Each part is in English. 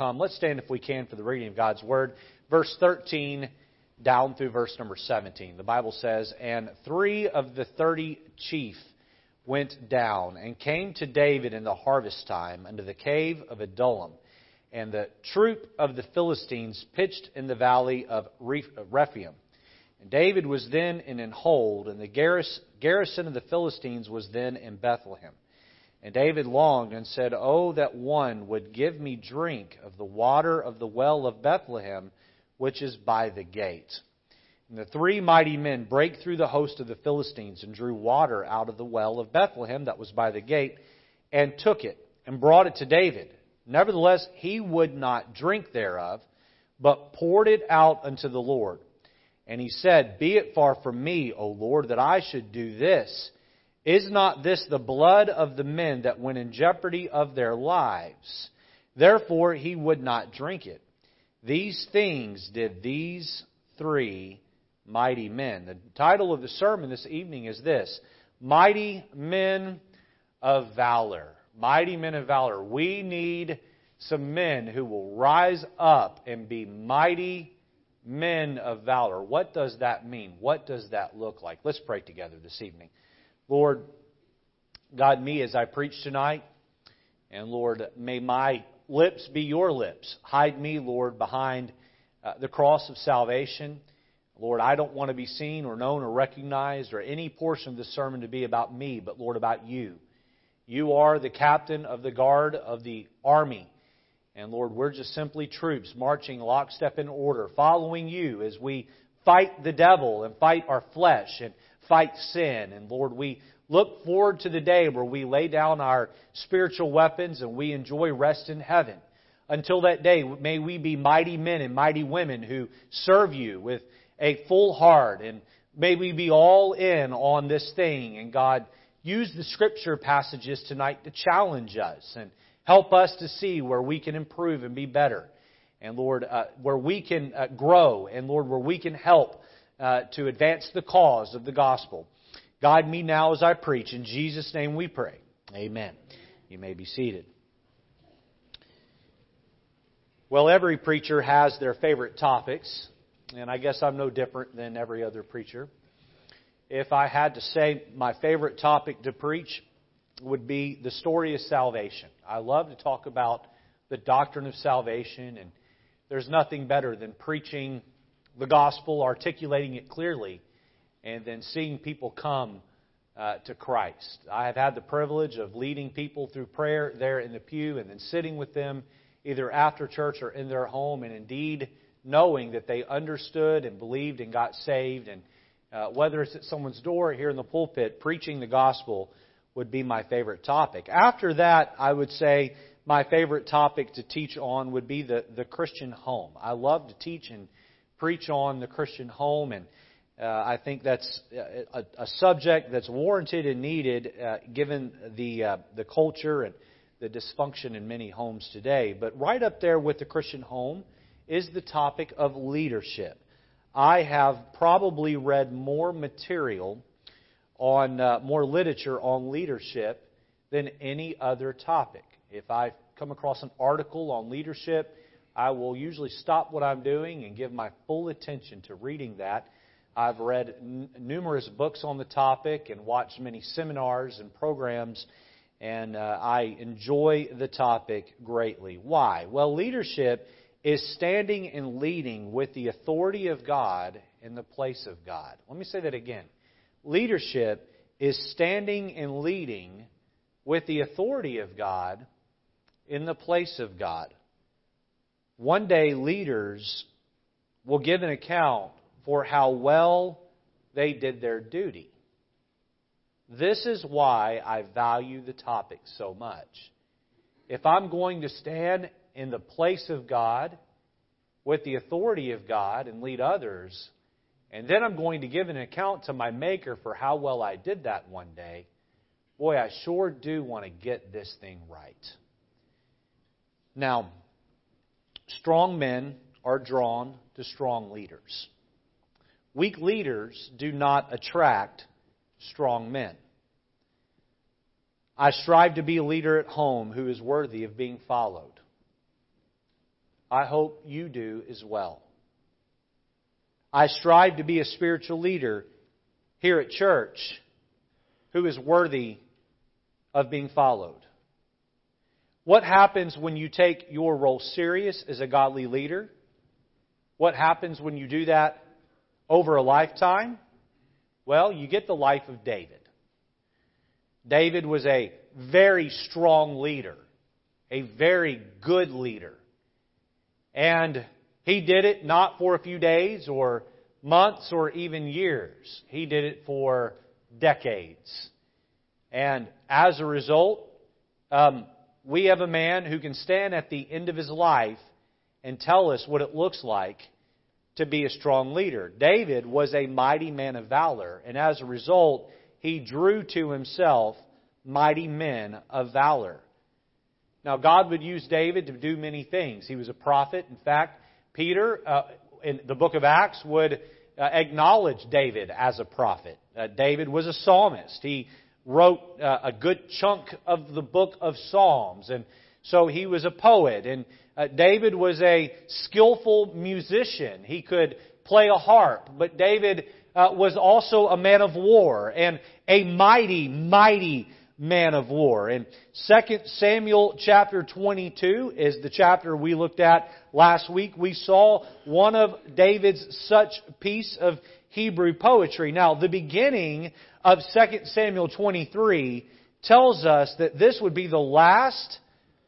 Let's stand, if we can, for the reading of God's Word. Verse 13 down through verse number 17. The Bible says, "And 3 of the 30 chief went down and came to David in the harvest time unto the cave of Adullam. And the troop of the Philistines pitched in the valley of Rephaim. And David was then in an hold, and the garrison of the Philistines was then in Bethlehem. And David longed and said, Oh, that one would give me drink of the water of the well of Bethlehem, which is by the gate. And the 3 mighty men brake through the host of the Philistines and drew water out of the well of Bethlehem that was by the gate, and took it and brought it to David. Nevertheless, he would not drink thereof, but poured it out unto the Lord. And he said, Be it far from me, O Lord, that I should do this. Is not this the blood of the men that went in jeopardy of their lives? Therefore he would not drink it. These things did these 3 mighty men." The title of the sermon this evening is this: Mighty Men of Valor. Mighty Men of Valor. We need some men who will rise up and be mighty men of valor. What does that mean? What does that look like? Let's pray together this evening. Lord God, me as I preach tonight, and Lord, may my lips be your lips. Hide me, Lord, behind the cross of salvation. Lord, I don't want to be seen or known or recognized or any portion of the sermon to be about me, but Lord, about you. You are the captain of the guard of the army. And Lord, we're just simply troops marching lockstep in order, following you as we fight the devil and fight our flesh and fight sin. And Lord, we look forward to the day where we lay down our spiritual weapons and we enjoy rest in heaven. Until that day, may we be mighty men and mighty women who serve you with a full heart. And may we be all in on this thing. And God, use the scripture passages tonight to challenge us and help us to see where we can improve and be better. And Lord, where we can grow. And Lord, where we can help to advance the cause of the gospel. Guide me now as I preach. In Jesus' name we pray. Amen. You may be seated. Well, every preacher has their favorite topics, and I guess I'm no different than every other preacher. If I had to say my favorite topic to preach would be the story of salvation. I love to talk about the doctrine of salvation, and there's nothing better than preaching the gospel, articulating it clearly, and then seeing people come to Christ. I have had the privilege of leading people through prayer there in the pew and then sitting with them either after church or in their home, and indeed knowing that they understood and believed and got saved. And whether it's at someone's door or here in the pulpit, preaching the gospel would be my favorite topic. After that, I would say my favorite topic to teach on would be the Christian home. I love to teach and preach on the Christian home, and I think that's a subject that's warranted and needed given the culture and the dysfunction in many homes today. But right up there with the Christian home is the topic of leadership. I have probably read more material on more literature on leadership than any other topic. If I come across an article on leadership, I will usually stop what I'm doing and give my full attention to reading that. I've read numerous books on the topic and watched many seminars and programs, and I enjoy the topic greatly. Why? Well, leadership is standing and leading with the authority of God in the place of God. Let me say that again. Leadership is standing and leading with the authority of God in the place of God. One day, leaders will give an account for how well they did their duty. This is why I value the topic so much. If I'm going to stand in the place of God with the authority of God and lead others, and then I'm going to give an account to my Maker for how well I did that one day, boy, I sure do want to get this thing right. Now, strong men are drawn to strong leaders. Weak leaders do not attract strong men. I strive to be a leader at home who is worthy of being followed. I hope you do as well. I strive to be a spiritual leader here at church who is worthy of being followed. What happens when you take your role serious as a godly leader? What happens when you do that over a lifetime? Well, you get the life of David. David was a very strong leader, a very good leader. And he did it not for a few days or months or even years. He did it for decades. And as a result, we have a man who can stand at the end of his life and tell us what it looks like to be a strong leader. David was a mighty man of valor, and as a result, he drew to himself mighty men of valor. Now, God would use David to do many things. He was a prophet. In fact, Peter, in the book of Acts, would acknowledge David as a prophet. David was a psalmist. He wrote a good chunk of the book of Psalms, and so he was a poet. And David was a skillful musician. He could play a harp, but David was also a man of war and a mighty, mighty man of war. And 2 Samuel chapter 22 is the chapter we looked at last week. We saw one of David's such piece of Hebrew poetry. Now, the beginning of 2 Samuel 23 tells us that this would be the last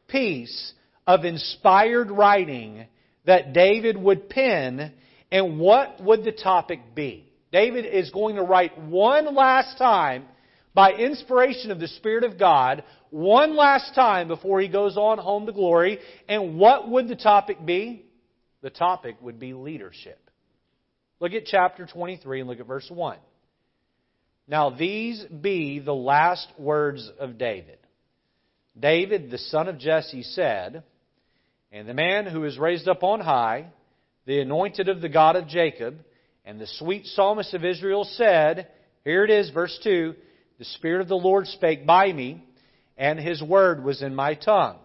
piece of inspired writing that David would pen, and what would the topic be? David is going to write one last time, by inspiration of the Spirit of God, one last time before he goes on home to glory. And what would the topic be? The topic would be leadership. Look at chapter 23 and look at verse 1. Now these be the last words of David. David, the son of Jesse, said, "And the man who is raised up on high, the anointed of the God of Jacob, and the sweet psalmist of Israel said," here it is, verse 2, "The Spirit of the Lord spake by me, and His word was in my tongue.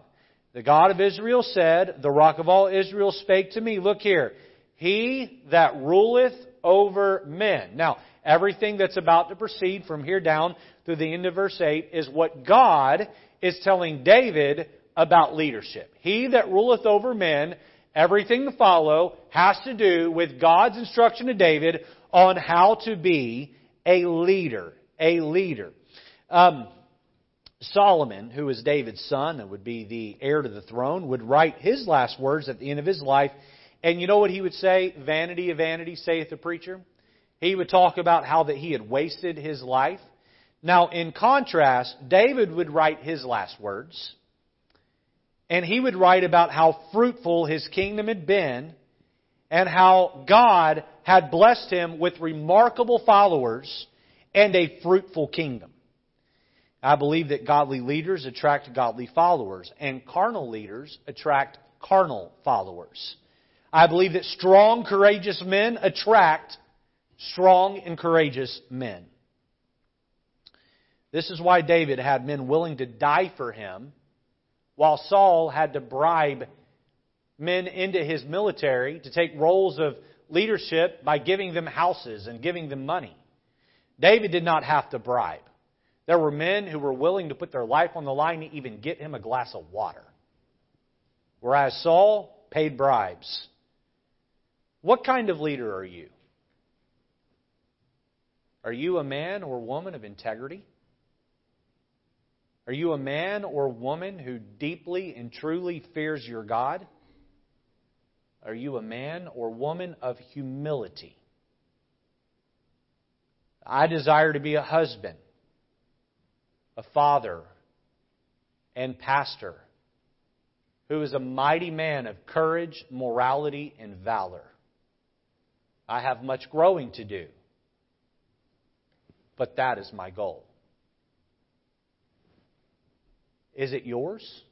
The God of Israel said, the rock of all Israel spake to me." Look here. "He that ruleth over men." Now, everything that's about to proceed from here down through the end of verse 8 is what God is telling David about leadership. "He that ruleth over men," everything to follow has to do with God's instruction to David on how to be a leader. A leader. Solomon, who is David's son and would be the heir to the throne, would write his last words at the end of his life. And you know what he would say? "Vanity of vanity, saith the preacher." He would talk about how that he had wasted his life. Now, in contrast, David would write his last words, and he would write about how fruitful his kingdom had been and how God had blessed him with remarkable followers and a fruitful kingdom. I believe that godly leaders attract godly followers, and carnal leaders attract carnal followers. I believe that strong, courageous men attract strong and courageous men. This is why David had men willing to die for him, while Saul had to bribe men into his military to take roles of leadership by giving them houses and giving them money. David did not have to bribe. There were men who were willing to put their life on the line to even get him a glass of water, whereas Saul paid bribes. What kind of leader are you? Are you a man or woman of integrity? Are you a man or woman who deeply and truly fears your God? Are you a man or woman of humility? I desire to be a husband, a father, and pastor who is a mighty man of courage, morality, and valor. I have much growing to do, but that is my goal. Is it yours?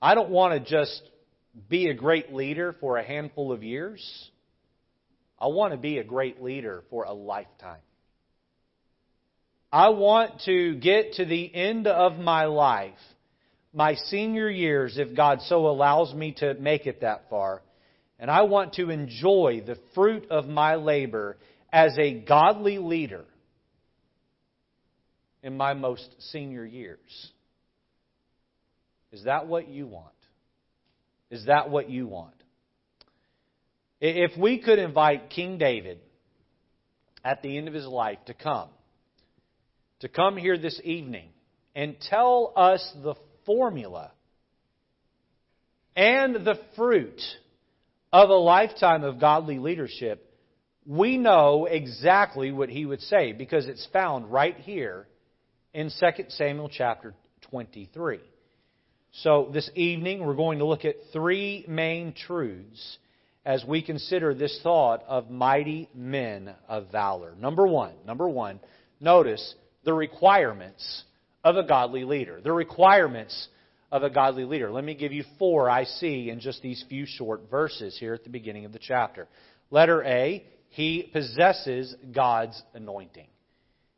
I don't want to just be a great leader for a handful of years. I want to be a great leader for a lifetime. I want to get to the end of my life my senior years, if God so allows me to make it that far, and I want to enjoy the fruit of my labor as a godly leader in my most senior years. Is that what you want? Is that what you want? If we could invite King David at the end of his life to come here this evening and tell us the formula and the fruit of a lifetime of godly leadership, we know exactly what he would say because it's found right here in 2 Samuel chapter 23. So this evening we're going to look at three main truths as we consider this thought of mighty men of valor. Number one, notice the requirements of a godly leader. The requirements of a godly leader. Let me give you four I see in just these few short verses here at the beginning of the chapter. Letter A, he possesses God's anointing.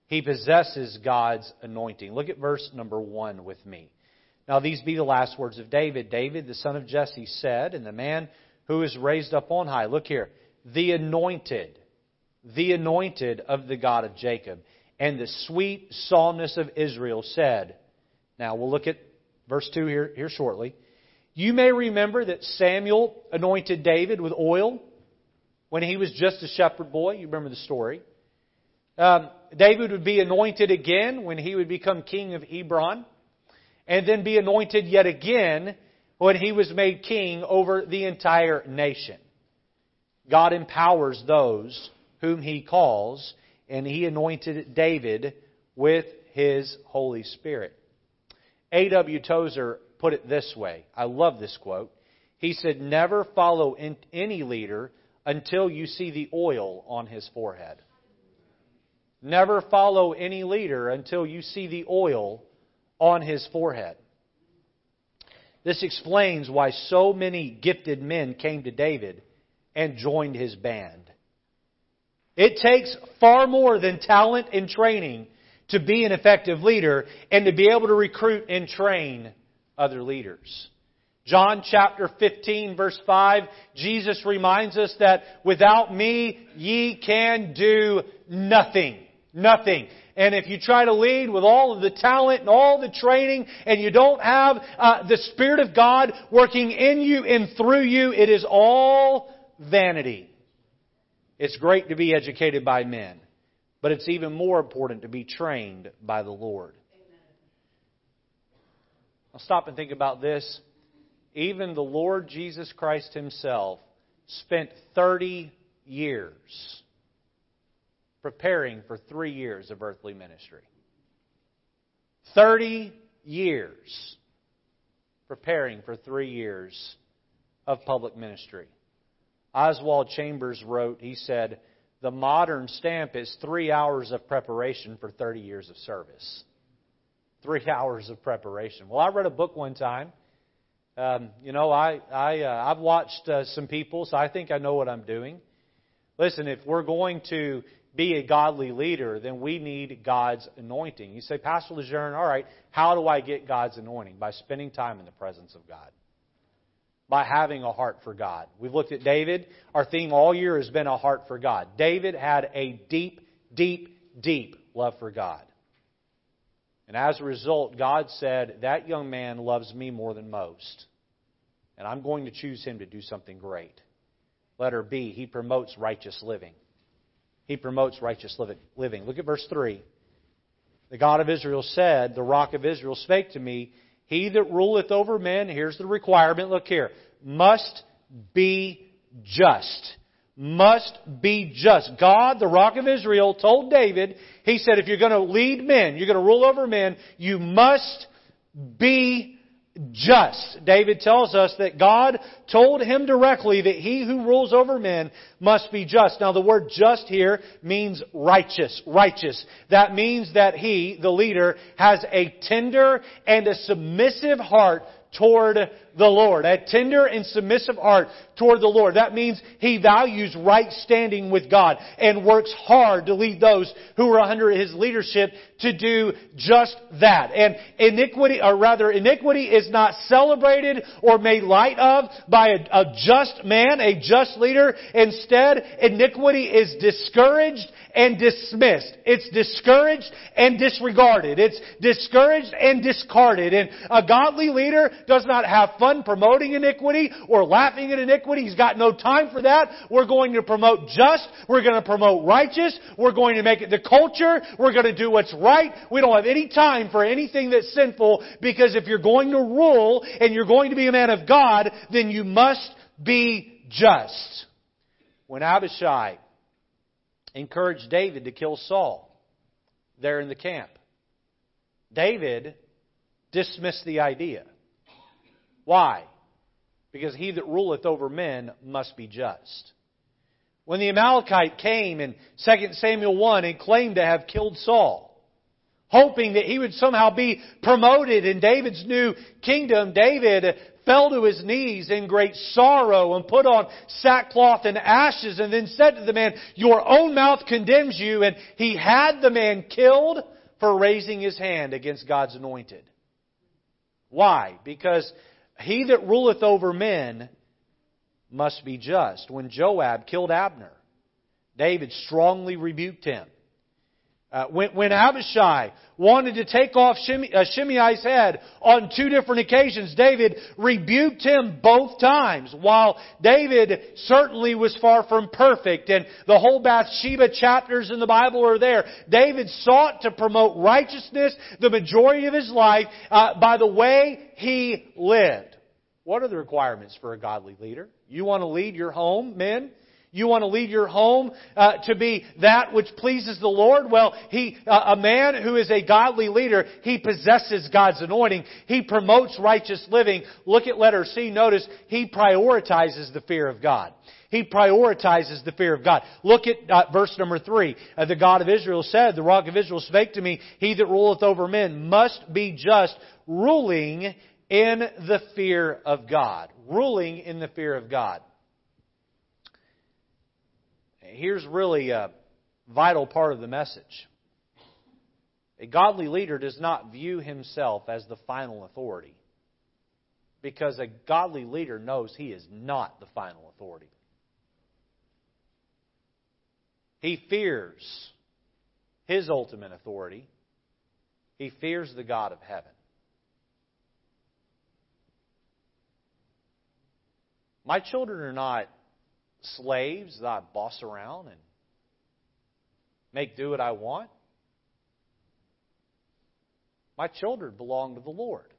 He possesses God's anointing. Look at verse number 1 with me. Now these be the last words of David. David, the son of Jesse, said, and the man who is raised up on high. Look here. The anointed of the God of Jacob, and the sweet psalmist of Israel said. Now we'll look at verse 2 here shortly. You may remember that Samuel anointed David with oil when he was just a shepherd boy. You remember the story. David would be anointed again when he would become king of Hebron, and then be anointed yet again when he was made king over the entire nation. God empowers those whom He calls, and He anointed David with His Holy Spirit. A.W. Tozer put it this way. I love this quote. He said, "Never follow any leader until you see the oil on his forehead." Never follow any leader until you see the oil on his forehead. This explains why so many gifted men came to David and joined his band. It takes far more than talent and training to be an effective leader and to be able to recruit and train other leaders. John chapter 15 verse 5, Jesus reminds us that without me ye can do nothing. Nothing. And if you try to lead with all of the talent and all the training and you don't have the Spirit of God working in you and through you, it is all vanity. It's great to be educated by men, but it's even more important to be trained by the Lord. I'll stop and think about this. Even the Lord Jesus Christ Himself spent 30 years preparing for 3 years of earthly ministry. 30 years preparing for 3 years of public ministry. Oswald Chambers wrote, he said, "The modern stamp is 3 hours of preparation for 30 years of service." 3 hours of preparation. Well, I read a book one time. I've watched some people, so I think I know what I'm doing. Listen, if we're going to be a godly leader, then we need God's anointing. You say, "Pastor Lejeune, all right, how do I get God's anointing?" By spending time in the presence of God. By having a heart for God. We've looked at David. Our theme all year has been a heart for God. David had a deep, deep, deep love for God. And as a result, God said, "That young man loves me more than most. And I'm going to choose him to do something great." Letter B, he promotes righteous living. He promotes righteous living. Look at verse 3. The God of Israel said, "The rock of Israel spake to me, he that ruleth over men," here's the requirement, look here, "must be just." Must be just. God, the rock of Israel, told David, he said, if you're going to lead men, you're going to rule over men, you must be just. David tells us that God told him directly that he who rules over men must be just. Now the word just here means righteous. Righteous. That means that he, the leader, has a tender and a submissive heart toward the Lord, a tender and submissive heart toward the Lord. That means he values right standing with God and works hard to lead those who are under his leadership to do just that. And iniquity is not celebrated or made light of by a just man, a just leader. Instead, iniquity is discouraged and dismissed. It's discouraged and disregarded. It's discouraged and discarded. And a godly leader does not have fun promoting iniquity or laughing at iniquity. He's got no time for that. We're going to promote just. We're going to promote righteous. We're going to make it the culture. We're going to do what's right. We don't have any time for anything that's sinful, because if you're going to rule and you're going to be a man of God, then you must be just. When Abishai encouraged David to kill Saul there in the camp, David dismissed the idea. Why? Because he that ruleth over men must be just. When the Amalekite came in 2 Samuel 1 and claimed to have killed Saul, hoping that he would somehow be promoted in David's new kingdom, David fell to his knees in great sorrow and put on sackcloth and ashes, and then said to the man, "Your own mouth condemns you." And he had the man killed for raising his hand against God's anointed. Why? Because he that ruleth over men must be just. When Joab killed Abner, David strongly rebuked him. When Abishai wanted to take off Shimei's head on two different occasions, David rebuked him both times. While David certainly was far from perfect, and the whole Bathsheba chapters in the Bible are there, David sought to promote righteousness the majority of his life by the way he lived. What are the requirements for a godly leader? You want to lead your home, men? You want to lead your home to be that which pleases the Lord? Well, a man who is a godly leader, he possesses God's anointing. He promotes righteous living. Look at letter C. Notice he prioritizes the fear of God. He prioritizes the fear of God. Look at verse number 3. The God of Israel said, "The rock of Israel spake to me, he that ruleth over men must be just, ruling in the fear of God." Ruling in the fear of God. Here's really a vital part of the message. A godly leader does not view himself as the final authority, because a godly leader knows he is not the final authority. He fears his ultimate authority. He fears the God of heaven. My children are not slaves that I boss around and make do what I want. My children belong to the Lord.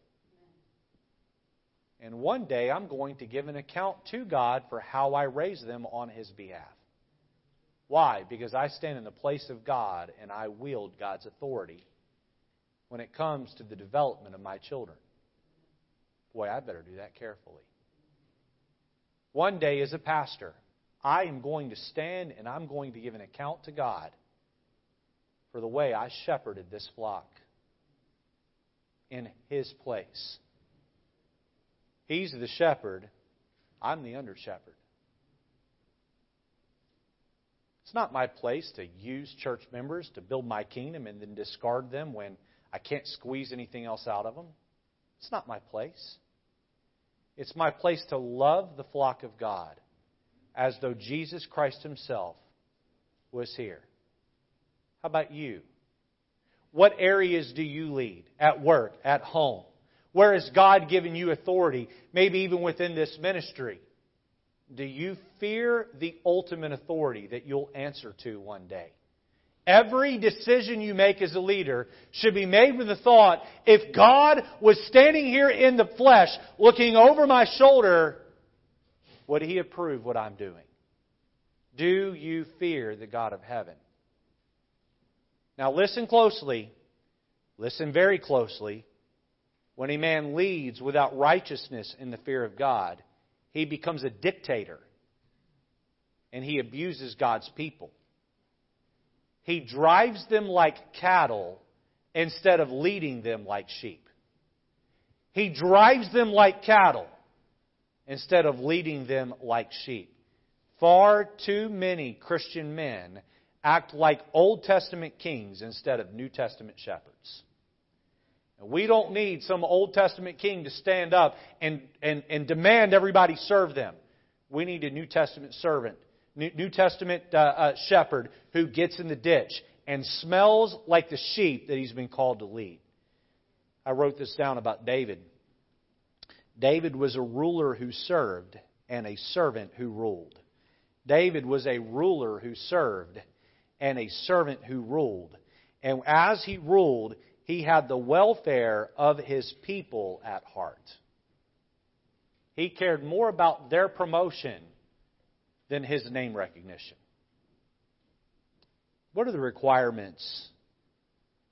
And one day I'm going to give an account to God for how I raise them on His behalf. Why? Because I stand in the place of God and I wield God's authority when it comes to the development of my children. Boy, I better do that carefully. One day as a pastor, I am going to stand and I'm going to give an account to God for the way I shepherded this flock in His place. He's the shepherd. I'm the under shepherd. It's not my place to use church members to build my kingdom and then discard them when I can't squeeze anything else out of them. It's not my place. It's my place to love the flock of God as though Jesus Christ Himself was here. How about you? What areas do you lead? At work, at home? Where has God given you authority? Maybe even within this ministry. Do you fear the ultimate authority that you'll answer to one day? Every decision you make as a leader should be made with the thought, if God was standing here in the flesh looking over my shoulder, would He approve what I'm doing? Do you fear the God of heaven? Now listen closely. Listen very closely. When a man leads without righteousness in the fear of God, he becomes a dictator and he abuses God's people. He drives them like cattle instead of leading them like sheep. He drives them like cattle instead of leading them like sheep. Far too many Christian men act like Old Testament kings instead of New Testament shepherds. We don't need some Old Testament king to stand up and demand everybody serve them. We need a New Testament servant, New Testament shepherd who gets in the ditch and smells like the sheep that he's been called to lead. I wrote this down about David. David was a ruler who served and a servant who ruled. David was a ruler who served and a servant who ruled. And as he ruled, he had the welfare of his people at heart. He cared more about their promotion than his name recognition. What are the requirements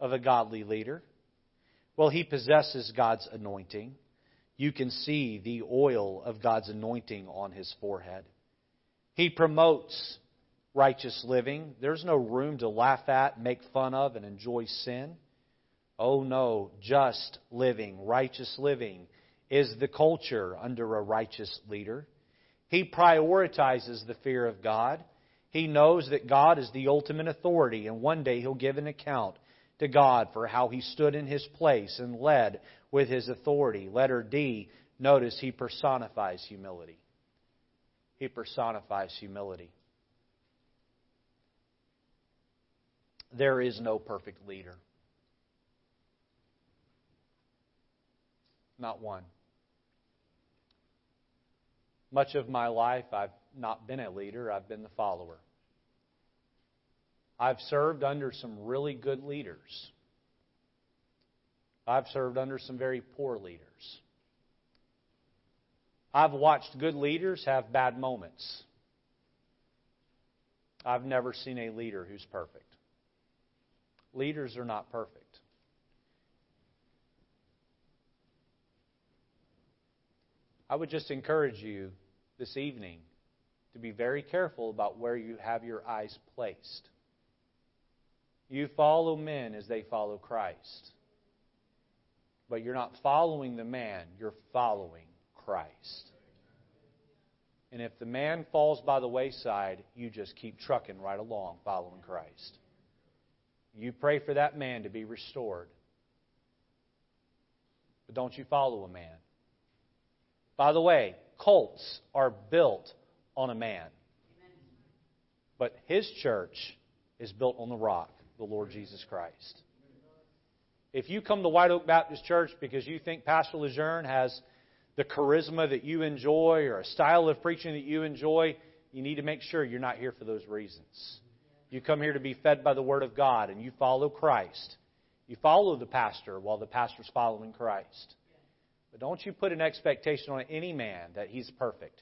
of a godly leader? Well, he possesses God's anointing. You can see the oil of God's anointing on his forehead. He promotes righteous living. There's no room to laugh at, make fun of, and enjoy sin. Oh no, just living, righteous living is the culture under a righteous leader. He prioritizes the fear of God. He knows that God is the ultimate authority, and one day he'll give an account to God for how he stood in his place and led with his authority. Letter D, notice he personifies humility. He personifies humility. There is no perfect leader. Not one. Much of my life, I've not been a leader. I've been the follower. I've served under some really good leaders. I've served under some very poor leaders. I've watched good leaders have bad moments. I've never seen a leader who's perfect. Leaders are not perfect. I would just encourage you this evening to be very careful about where you have your eyes placed. You follow men as they follow Christ. But you're not following the man, you're following Christ. And if the man falls by the wayside, you just keep trucking right along following Christ. You pray for that man to be restored. But don't you follow a man. By the way, cults are built on a man. But his church is built on the rock, the Lord Jesus Christ. If you come to White Oak Baptist Church because you think Pastor Lejeune has the charisma that you enjoy or a style of preaching that you enjoy, you need to make sure you're not here for those reasons. You come here to be fed by the Word of God and you follow Christ. You follow the pastor while the pastor's following Christ. But don't you put an expectation on any man that he's perfect.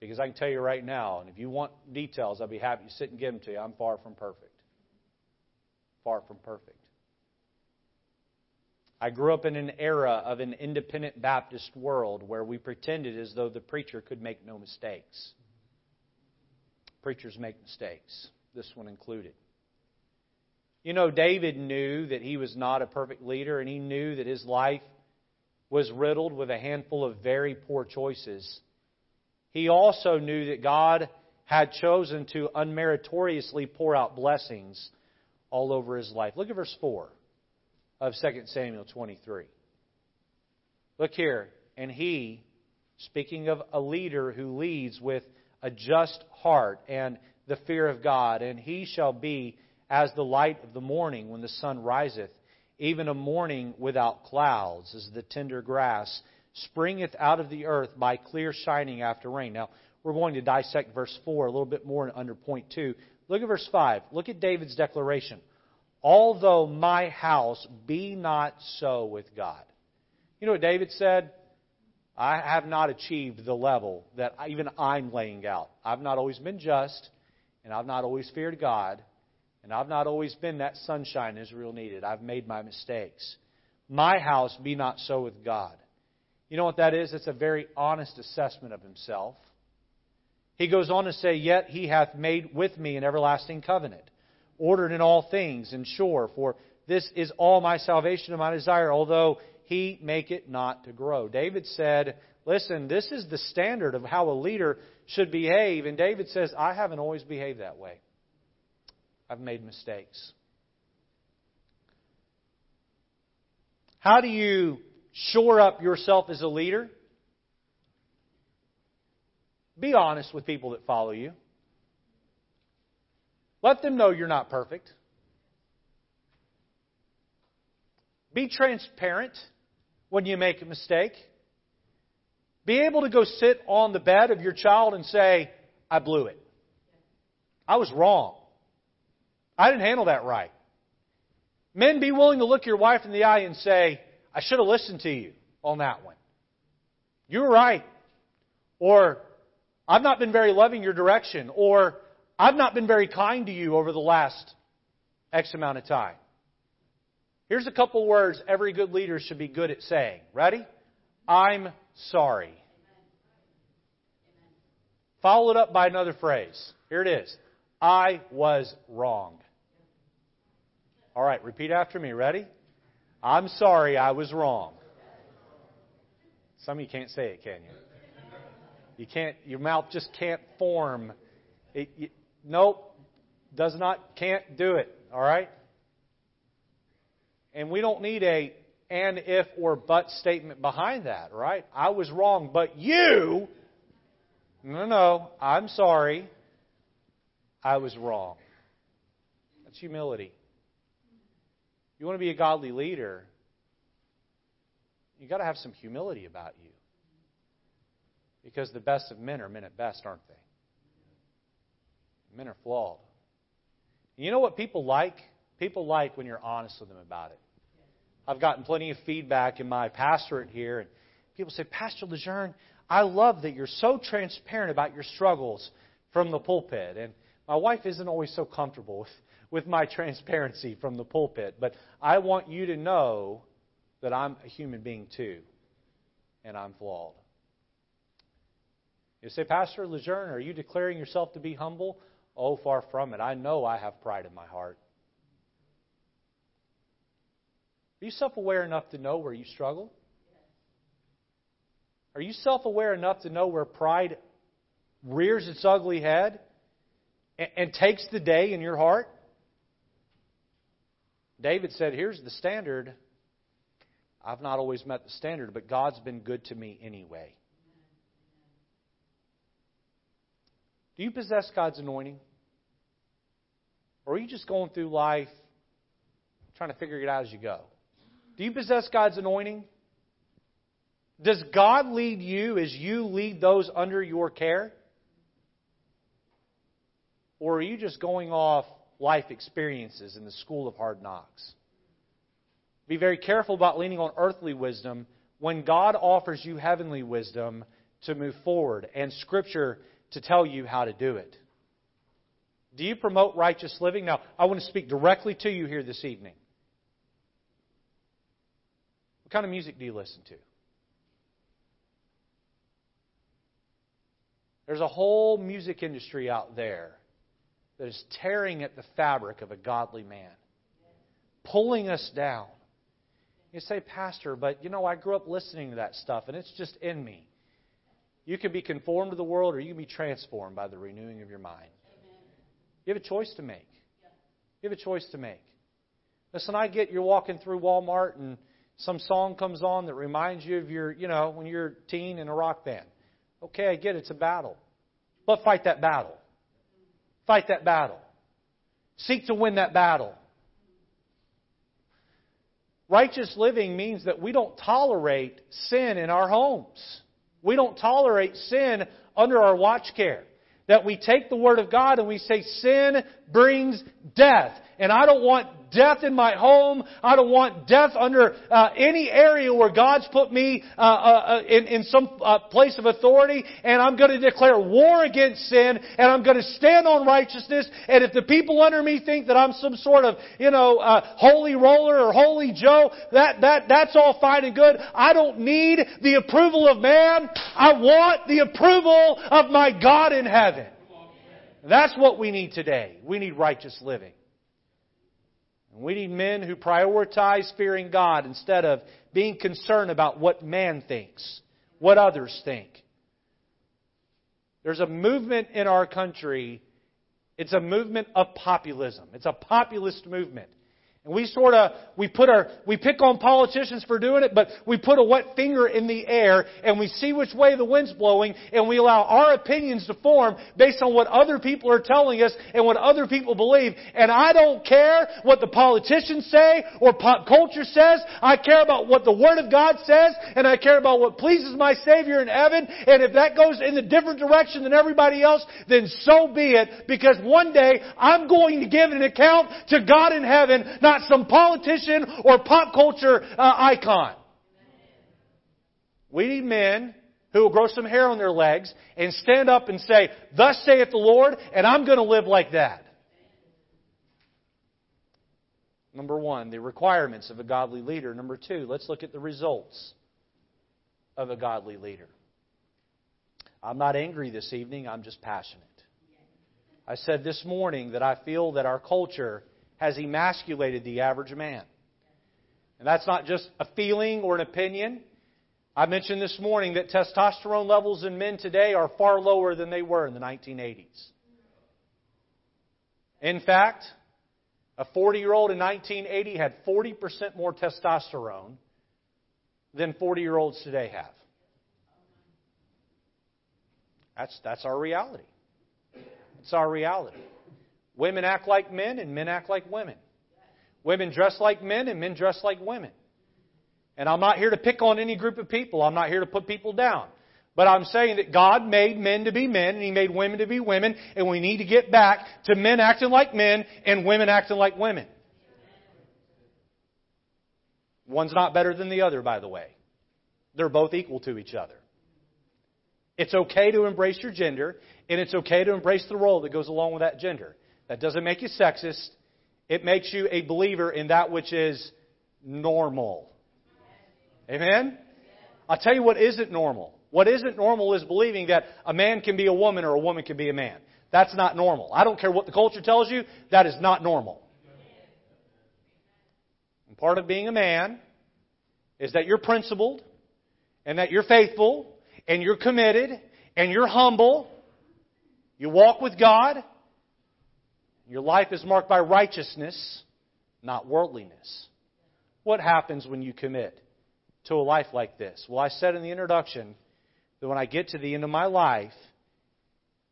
Because I can tell you right now, and if you want details, I'll be happy to sit and give them to you. I'm far from perfect. Far from perfect. I grew up in an era of an independent Baptist world where we pretended as though the preacher could make no mistakes. Preachers make mistakes, this one included. You know, David knew that he was not a perfect leader, and he knew that his life was riddled with a handful of very poor choices. He also knew that God had chosen to unmeritoriously pour out blessings all over his life. Look at verse 4 of 2 Samuel 23. Look here. And he, speaking of a leader who leads with a just heart and the fear of God, and he shall be as the light of the morning when the sun riseth, even a morning without clouds, as the tender grass springeth out of the earth by clear shining after rain. Now, we're going to dissect verse 4 a little bit more under point 2. Look at verse 5. Look at David's declaration. Although my house be not so with God. You know what David said? I have not achieved the level that even I'm laying out. I've not always been just, and I've not always feared God. And I've not always been that sunshine Israel needed. I've made my mistakes. My house be not so with God. You know what that is? It's a very honest assessment of himself. He goes on to say, yet he hath made with me an everlasting covenant, ordered in all things and sure, for this is all my salvation and my desire, although he make it not to grow. David said, Listen, this is the standard of how a leader should behave. And David says, I haven't always behaved that way. I've made mistakes. How do you shore up yourself as a leader? Be honest with people that follow you. Let them know you're not perfect. Be transparent when you make a mistake. Be able to go sit on the bed of your child and say, I blew it. I was wrong. I didn't handle that right. Men, be willing to look your wife in the eye and say, I should have listened to you on that one. You were right. Or, I've not been very loving your direction. Or, I've not been very kind to you over the last X amount of time. Here's a couple words every good leader should be good at saying. Ready? I'm sorry. Follow it up by another phrase. Here it is. I was wrong. All right, repeat after me. Ready? I'm sorry I was wrong. Some of you can't say it, can you? You can't. Your mouth just can't form. Can't do it. All right? And we don't need an if or but statement behind that, right? I was wrong, but you... No, I'm sorry. I was wrong. That's humility. You want to be a godly leader, you've got to have some humility about you. Because the best of men are men at best, aren't they? Men are flawed. You know what people like? People like when you're honest with them about it. I've gotten plenty of feedback in my pastorate here. And people say, Pastor Lejeune, I love that you're so transparent about your struggles from the pulpit. And my wife isn't always so comfortable with my transparency from the pulpit. But I want you to know that I'm a human being too. And I'm flawed. You say, Pastor Lejeune, are you declaring yourself to be humble? Oh, far from it. I know I have pride in my heart. Are you self-aware enough to know where you struggle? Are you self-aware enough to know where pride rears its ugly head and takes the day in your heart? David said, here's the standard. I've not always met the standard, but God's been good to me anyway. Do you possess God's anointing? Or are you just going through life trying to figure it out as you go? Do you possess God's anointing? Does God lead you as you lead those under your care? Or are you just going off life experiences in the school of hard knocks? Be very careful about leaning on earthly wisdom when God offers you heavenly wisdom to move forward and Scripture to tell you how to do it. Do you promote righteous living? Now, I want to speak directly to you here this evening. What kind of music do you listen to? There's a whole music industry out there that is tearing at the fabric of a godly man, pulling us down. You say, Pastor, but I grew up listening to that stuff and it's just in me. You can be conformed to the world or you can be transformed by the renewing of your mind. You have a choice to make. You have a choice to make. Listen, I get you're walking through Walmart and some song comes on that reminds you of your, when you're a teen in a rock band. Okay, I get it. It's a battle. But fight that battle. Fight that battle. Seek to win that battle. Righteous living means that we don't tolerate sin in our homes. We don't tolerate sin under our watch care. That we take the Word of God and we say, sin brings death. And I don't want death in my home. I don't want death under any area where God's put me in some place of authority. And I'm going to declare war against sin. And I'm going to stand on righteousness. And if the people under me think that I'm some sort of, holy roller or holy Joe, that's all fine and good. I don't need the approval of man. I want the approval of my God in heaven. That's what we need today. We need righteous living. And we need men who prioritize fearing God instead of being concerned about what man thinks, what others think. There's a movement in our country. It's a movement of populism. It's a populist movement. And we pick on politicians for doing it, but we put a wet finger in the air and we see which way the wind's blowing and we allow our opinions to form based on what other people are telling us and what other people believe. And I don't care what the politicians say or pop culture says. I care about what the Word of God says, and I care about what pleases my Savior in heaven. And if that goes in a different direction than everybody else, then so be it, because one day I'm going to give an account to God in heaven, not some politician or pop culture icon. We need men who will grow some hair on their legs and stand up and say, "Thus saith the Lord," and I'm going to live like that. Number one, the requirements of a godly leader. Number two, let's look at the results of a godly leader. I'm not angry this evening. I'm just passionate. I said this morning that I feel that our culture has emasculated the average man. And that's not just a feeling or an opinion. I mentioned this morning that testosterone levels in men today are far lower than they were in the 1980s. In fact, a 40-year-old in 1980 had 40% more testosterone than 40-year-olds today have. That's our reality. It's our reality. Women act like men and men act like women. Women dress like men and men dress like women. And I'm not here to pick on any group of people. I'm not here to put people down. But I'm saying that God made men to be men and He made women to be women, and we need to get back to men acting like men and women acting like women. One's not better than the other, by the way. They're both equal to each other. It's okay to embrace your gender, and it's okay to embrace the role that goes along with that gender. That doesn't make you sexist. It makes you a believer in that which is normal. Amen? I'll tell you what isn't normal. What isn't normal is believing that a man can be a woman or a woman can be a man. That's not normal. I don't care what the culture tells you. That is not normal. And part of being a man is that you're principled and that you're faithful and you're committed and you're humble. You walk with God. Your life is marked by righteousness, not worldliness. What happens when you commit to a life like this? Well, I said in the introduction that when I get to the end of my life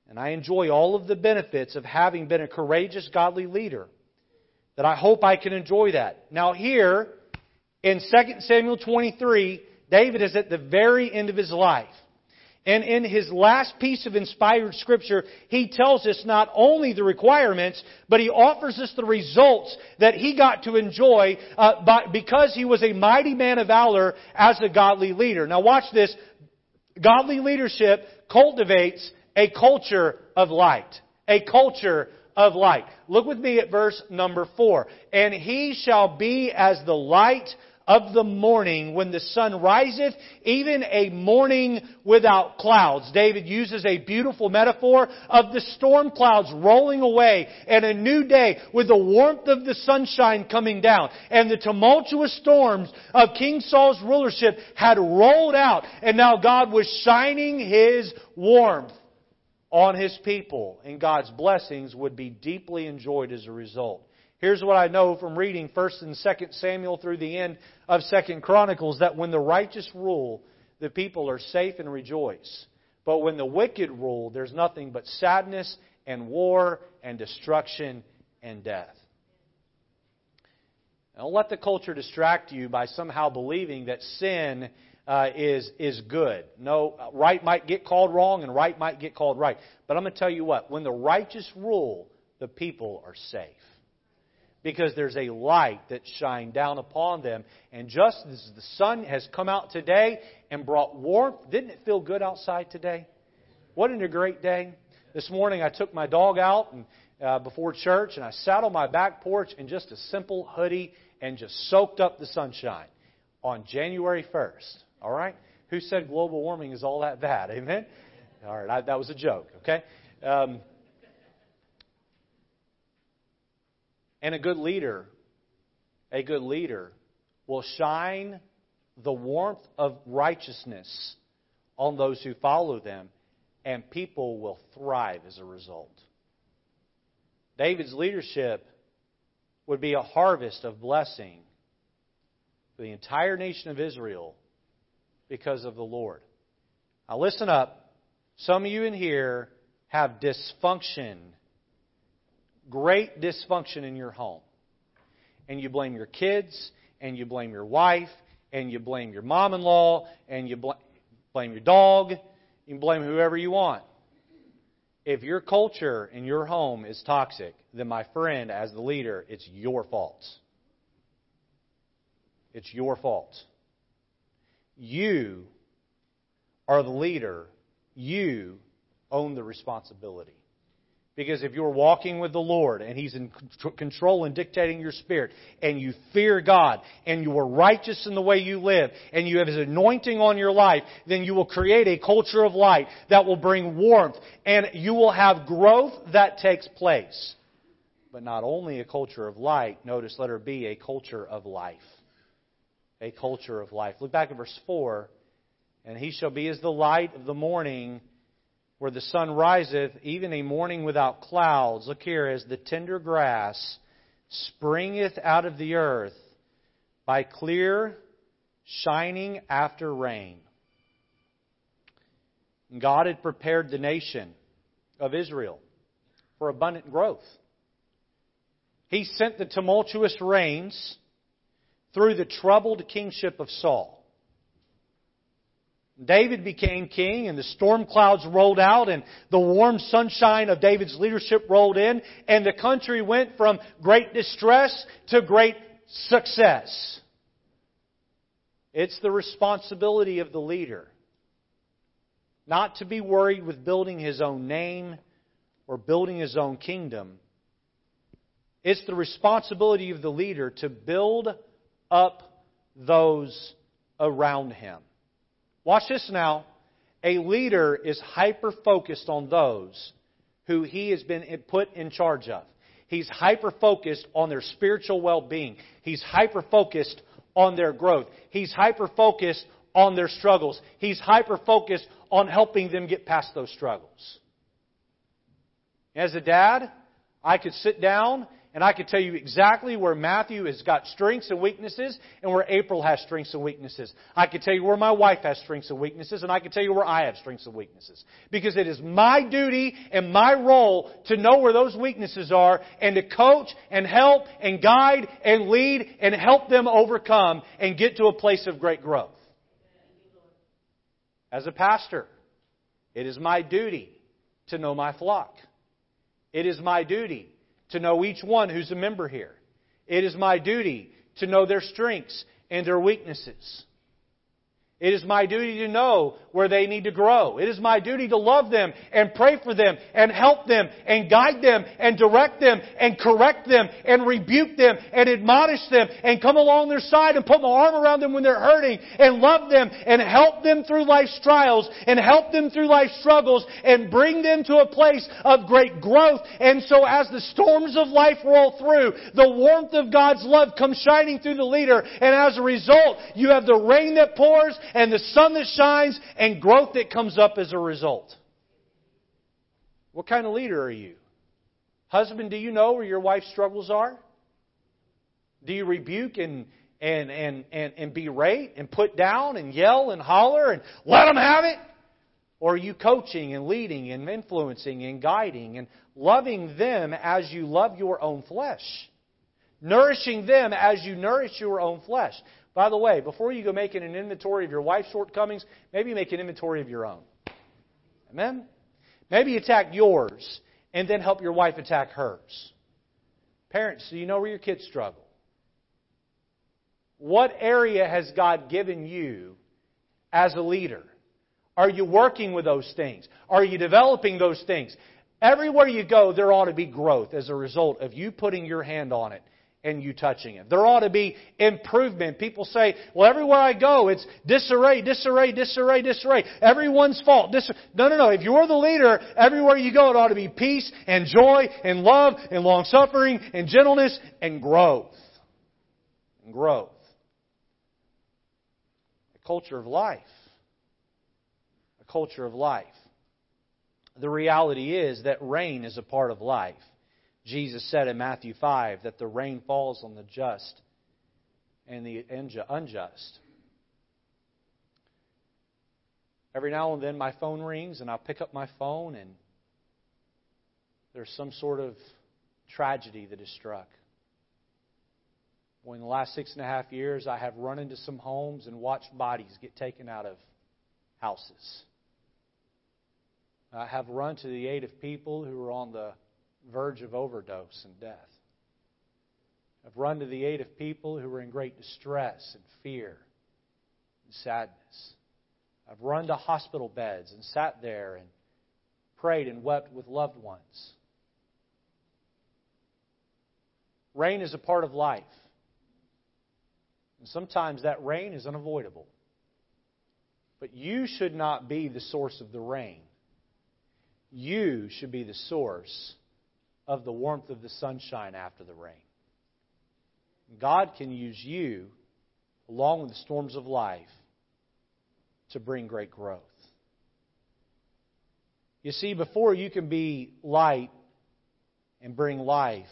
and I enjoy all of the benefits of having been a courageous, godly leader, that I hope I can enjoy that. Now here, in 2 Samuel 23, David is at the very end of his life. And in his last piece of inspired Scripture, he tells us not only the requirements, but he offers us the results that he got to enjoy because he was a mighty man of valor as a godly leader. Now watch this. Godly leadership cultivates a culture of light. A culture of light. Look with me at verse number 4. "And he shall be as the light of the morning when the sun riseth, even a morning without clouds." David uses a beautiful metaphor of the storm clouds rolling away and a new day with the warmth of the sunshine coming down. And the tumultuous storms of King Saul's rulership had rolled out, and now God was shining His warmth on His people, and God's blessings would be deeply enjoyed as a result. Here's what I know from reading 1 and 2 Samuel through the end of 2 Chronicles, that when the righteous rule, the people are safe and rejoice. But when the wicked rule, there's nothing but sadness and war and destruction and death. Don't let the culture distract you by somehow believing that sin is good. No, right might get called wrong and right might get called right. But I'm going to tell you what, when the righteous rule, the people are safe. Because there's a light that shined down upon them. And just as the sun has come out today and brought warmth, didn't it feel good outside today? Wasn't it a great day? This morning I took my dog out and before church, and I sat on my back porch in just a simple hoodie and just soaked up the sunshine on January 1st. All right? Who said global warming is all that bad? Amen? All right, that was a joke, okay? And a good leader will shine the warmth of righteousness on those who follow them, and people will thrive as a result. David's leadership would be a harvest of blessing for the entire nation of Israel because of the Lord. Now listen up. Some of you in here have dysfunction, great dysfunction in your home. And you blame your kids, and you blame your wife, and you blame your mom-in-law, and you blame your dog. You can blame whoever you want. If your culture in your home is toxic, then my friend, as the leader, it's your fault. It's your fault. You are the leader. You own the responsibility. Because if you're walking with the Lord and He's in control and dictating your spirit, and you fear God, and you are righteous in the way you live, and you have His anointing on your life, then you will create a culture of light that will bring warmth, and you will have growth that takes place. But not only a culture of light, notice letter B, a culture of life. A culture of life. Look back at verse 4. And he shall be as the light of the morning, where the sun riseth, even a morning without clouds. Look here, as the tender grass springeth out of the earth by clear shining after rain. God had prepared the nation of Israel for abundant growth. He sent the tumultuous rains through the troubled kingship of Saul. David became king, and the storm clouds rolled out, and the warm sunshine of David's leadership rolled in, and the country went from great distress to great success. It's the responsibility of the leader not to be worried with building his own name or building his own kingdom. It's the responsibility of the leader to build up those around him. Watch this now. A leader is hyper-focused on those who he has been put in charge of. He's hyper-focused on their spiritual well-being. He's hyper-focused on their growth. He's hyper-focused on their struggles. He's hyper-focused on helping them get past those struggles. As a dad, I could sit down and I could tell you exactly where Matthew has got strengths and weaknesses and where April has strengths and weaknesses. I could tell you where my wife has strengths and weaknesses, and I could tell you where I have strengths and weaknesses. Because it is my duty and my role to know where those weaknesses are and to coach and help and guide and lead and help them overcome and get to a place of great growth. As a pastor, it is my duty to know my flock. It is my duty to know each one who's a member here. It is my duty to know their strengths and their weaknesses. It is my duty to know where they need to grow. It is my duty to love them and pray for them and help them and guide them and direct them and correct them and rebuke them and admonish them and come along their side and put my arm around them when they're hurting and love them and help them through life's trials and help them through life's struggles and bring them to a place of great growth. And so as the storms of life roll through, the warmth of God's love comes shining through the leader, and as a result, you have the rain that pours and the sun that shines, and growth that comes up as a result. What kind of leader are you? Husband, do you know where your wife's struggles are? Do you rebuke and berate and put down and yell and holler and let them have it? Or are you coaching and leading and influencing and guiding and loving them as you love your own flesh? Nourishing them as you nourish your own flesh. By the way, before you go making an inventory of your wife's shortcomings, maybe make an inventory of your own. Amen? Maybe attack yours and then help your wife attack hers. Parents, so you know where your kids struggle. What area has God given you as a leader? Are you working with those things? Are you developing those things? Everywhere you go, there ought to be growth as a result of you putting your hand on it and you touching it. There ought to be improvement. People say, well, everywhere I go, it's disarray. Everyone's fault. No. If you're the leader, everywhere you go, it ought to be peace and joy and love and long-suffering and gentleness and growth. And growth. A culture of life. culture of life. The reality is that rain is a part of life. Jesus said in Matthew 5 that the rain falls on the just and the unjust. Every now and then my phone rings and I pick up my phone and there's some sort of tragedy that is struck. Well, in the last 6.5 years, I have run into some homes and watched bodies get taken out of houses. I have run to the aid of people who are on the verge of overdose and death. I've run to the aid of people who are in great distress and fear and sadness. I've run to hospital beds and sat there and prayed and wept with loved ones. Rain is a part of life. And sometimes that rain is unavoidable. But you should not be the source of the rain. You should be the source of the warmth of the sunshine after the rain. God can use you, along with the storms of life, to bring great growth. You see, before you can be light and bring life,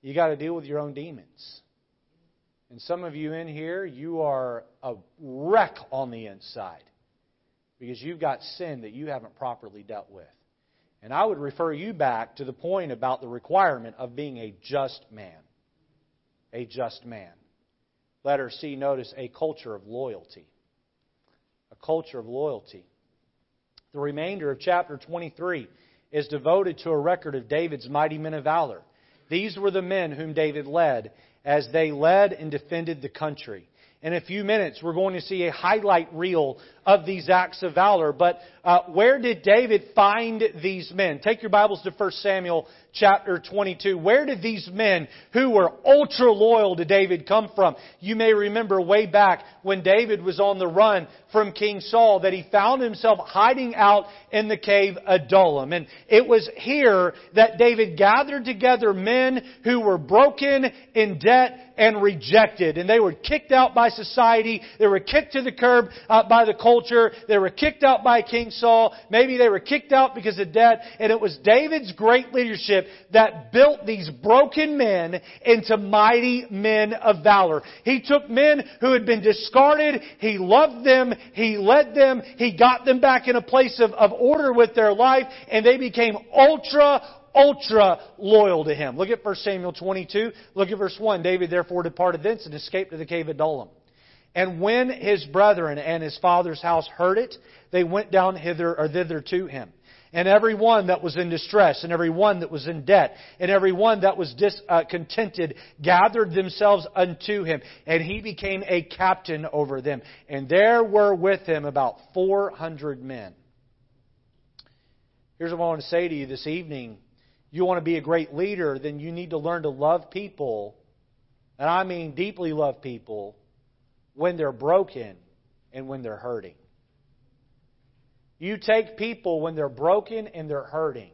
you got to deal with your own demons. And some of you in here, you are a wreck on the inside because you've got sin that you haven't properly dealt with. And I would refer you back to the point about the requirement of being a just man. A just man. Letter C, notice a culture of loyalty. A culture of loyalty. The remainder of chapter 23 is devoted to a record of David's mighty men of valor. These were the men whom David led as they led and defended the country. In a few minutes, we're going to see a highlight reel of these acts of valor. But where did David find these men? Take your Bibles to 1 Samuel chapter 22. Where did these men who were ultra loyal to David come from? You may remember way back when David was on the run from King Saul that he found himself hiding out in the cave Adullam. And it was here that David gathered together men who were broken, in debt, and rejected. And they were kicked out by society. They were kicked to the curb by the culture. They were kicked out by King Saul. Maybe they were kicked out because of debt. And it was David's great leadership that built these broken men into mighty men of valor. He took men who had been discarded. He loved them. He led them. He got them back in a place of order with their life. And they became ultra loyal to him. Look at 1 Samuel 22. Look at verse 1. David therefore departed thence and escaped to the cave Adullam. And when his brethren and his father's house heard it, they went down hither or thither to him. And every one that was in distress, and every one that was in debt, and every one that was discontented gathered themselves unto him. And he became a captain over them. And there were with him about 400 men. Here's what I want to say to you this evening. You want to be a great leader, then you need to learn to love people. And I mean deeply love people when they're broken and when they're hurting. You take people when they're broken and they're hurting,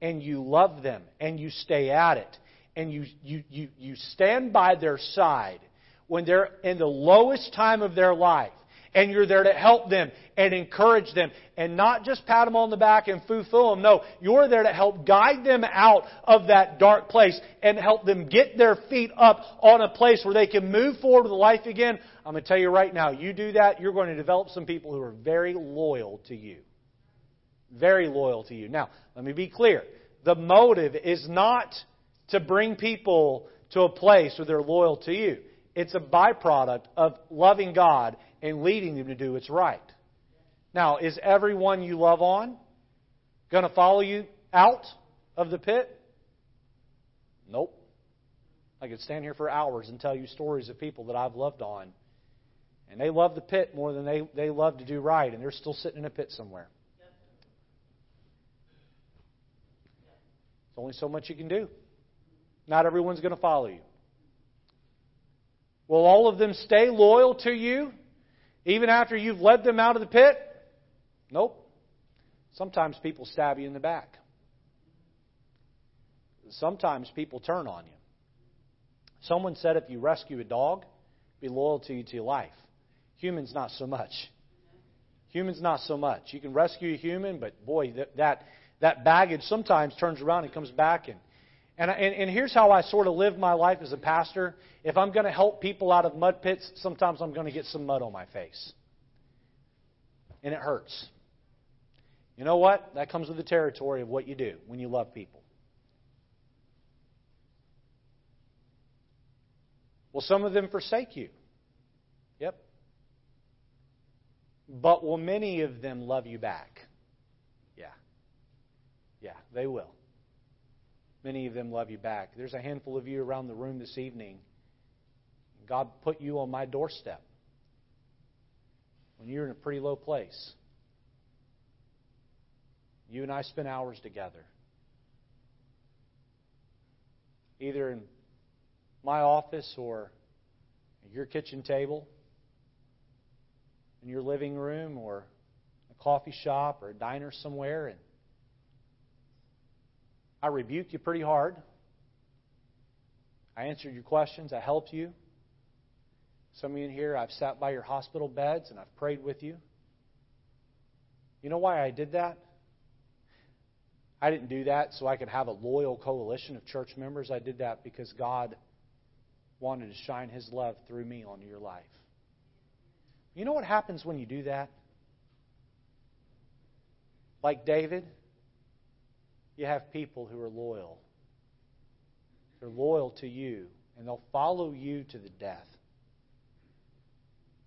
and you love them, and you stay at it, and you stand by their side when they're in the lowest time of their life, and you're there to help them and encourage them, and not just pat them on the back and foo-foo them. No, you're there to help guide them out of that dark place and help them get their feet up on a place where they can move forward with life again. I'm going to tell you right now, you do that, you're going to develop some people who are very loyal to you. Very loyal to you. Now, let me be clear. The motive is not to bring people to a place where they're loyal to you. It's a byproduct of loving God and leading them to do what's right. Now, is everyone you love on going to follow you out of the pit? Nope. I could stand here for hours and tell you stories of people that I've loved on. And they love the pit more than they love to do right. And they're still sitting in a pit somewhere. There's only so much you can do. Not everyone's going to follow you. Will all of them stay loyal to you even after you've led them out of the pit? Nope. Sometimes people stab you in the back. Sometimes people turn on you. Someone said if you rescue a dog, be loyal to your life. Humans, not so much. Humans, not so much. You can rescue a human, but boy, that baggage sometimes turns around and comes back. And here's how I sort of live my life as a pastor. If I'm going to help people out of mud pits, sometimes I'm going to get some mud on my face. And it hurts. You know what? That comes with the territory of what you do when you love people. Will some of them forsake you? Yep. But will many of them love you back? Yeah. Yeah, they will. Many of them love you back. There's a handful of you around the room this evening. God put you on my doorstep when you're in a pretty low place. You and I spend hours together, either in my office or at your kitchen table, in your living room or a coffee shop or a diner somewhere. And I rebuke you pretty hard. I answered your questions. I helped you. Some of you in here, I've sat by your hospital beds and I've prayed with you. You know why I did that? I didn't do that so I could have a loyal coalition of church members. I did that because God wanted to shine His love through me onto your life. You know what happens when you do that? Like David, you have people who are loyal. They're loyal to you, and they'll follow you to the death.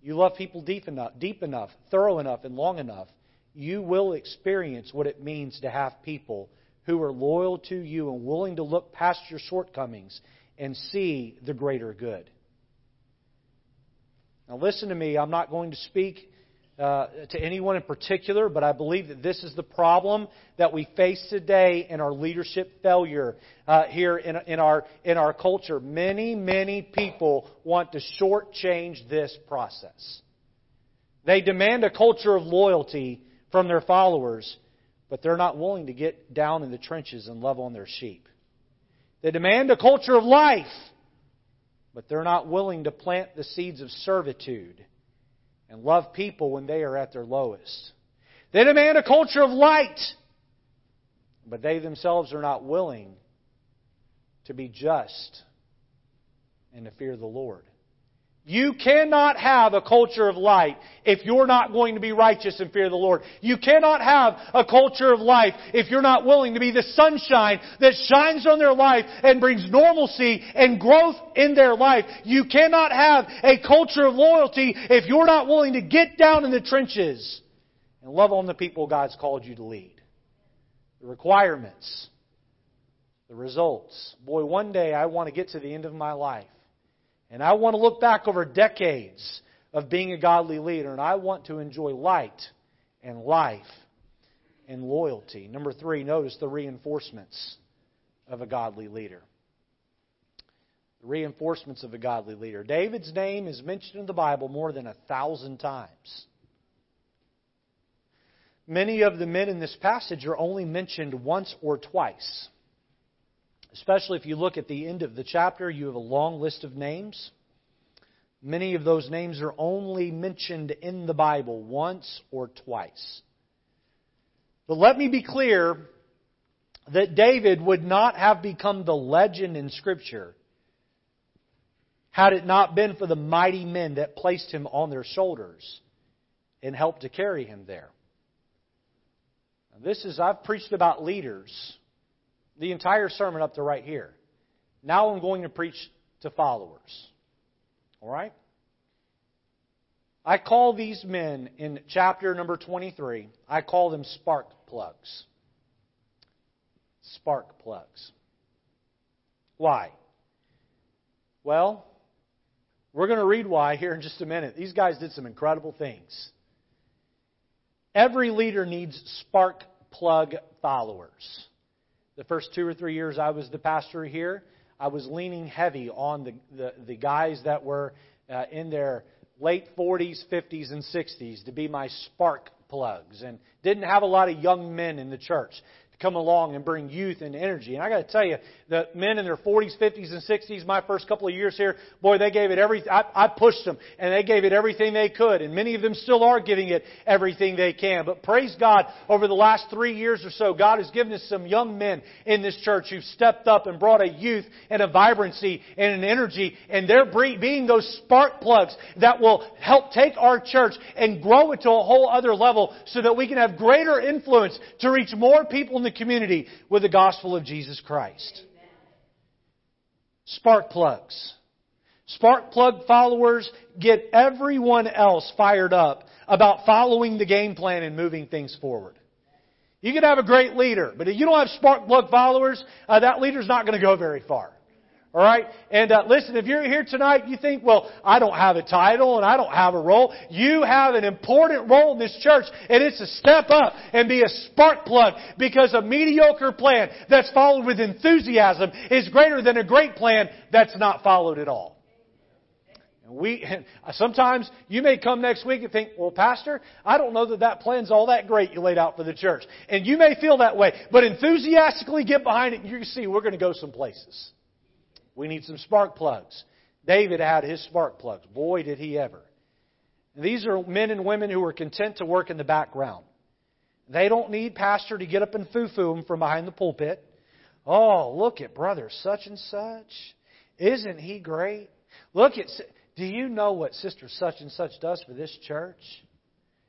You love people deep enough, thorough enough, and long enough, you will experience what it means to have people who are loyal to you and willing to look past your shortcomings and see the greater good. Now listen to me. I'm not going to speak to anyone in particular, but I believe that this is the problem that we face today in our leadership failure here in our culture. Many people want to shortchange this process. They demand a culture of loyalty from their followers, but they're not willing to get down in the trenches and love on their sheep. They demand a culture of life, but they're not willing to plant the seeds of servitude and love people when they are at their lowest. They demand a culture of light, but they themselves are not willing to be just and to fear the Lord. You cannot have a culture of light if you're not going to be righteous and fear the Lord. You cannot have a culture of life if you're not willing to be the sunshine that shines on their life and brings normalcy and growth in their life. You cannot have a culture of loyalty if you're not willing to get down in the trenches and love on the people God's called you to lead. The requirements, the results. Boy, one day I want to get to the end of my life. And I want to look back over decades of being a godly leader. And I want to enjoy light and life and loyalty. Number three, notice the reinforcements of a godly leader. The reinforcements of a godly leader. David's name is mentioned in the Bible more than 1,000 times. Many of the men in this passage are only mentioned once or twice. Especially if you look at the end of the chapter, you have a long list of names. Many of those names are only mentioned in the Bible once or twice. But let me be clear that David would not have become the legend in Scripture had it not been for the mighty men that placed him on their shoulders and helped to carry him there. Now I've preached about leaders the entire sermon up to right here. Now I'm going to preach to followers. All right? I call these men in chapter number 23, I call them spark plugs. Spark plugs. Why? Well, we're going to read why here in just a minute. These guys did some incredible things. Every leader needs spark plug followers. The first 2 or 3 years I was the pastor here, I was leaning heavy on the guys that were in their late 40s, 50s, and 60s to be my spark plugs, and didn't have a lot of young men in the church. come along and bring youth and energy. And I got to tell you, the men in their 40s, 50s, and 60s, my first couple of years here, boy, they gave it everything. I pushed them, and they gave it everything they could. And many of them still are giving it everything they can. But praise God, over the last 3 years or so, God has given us some young men in this church who've stepped up and brought a youth and a vibrancy and an energy. And they're being those spark plugs that will help take our church and grow it to a whole other level so that we can have greater influence to reach more people in the community with the gospel of Jesus Christ. Amen. Spark plugs. Spark plug followers get everyone else fired up about following the game plan and moving things forward. You can have a great leader, but if you don't have spark plug followers, that leader's not going to go very far. All right? And listen, if you're here tonight, you think, well, I don't have a title and I don't have a role. You have an important role in this church, and it's to step up and be a spark plug, because a mediocre plan that's followed with enthusiasm is greater than a great plan that's not followed at all. And sometimes you may come next week and think, well, Pastor, I don't know that plan's all that great you laid out for the church. And you may feel that way, but enthusiastically get behind it and you see we're going to go some places. We need some spark plugs. David had his spark plugs. Boy, did he ever. And these are men and women who are content to work in the background. They don't need pastor to get up and foo-foo them from behind the pulpit. Oh, look at brother such and such. Isn't he great? Do you know what sister such and such does for this church?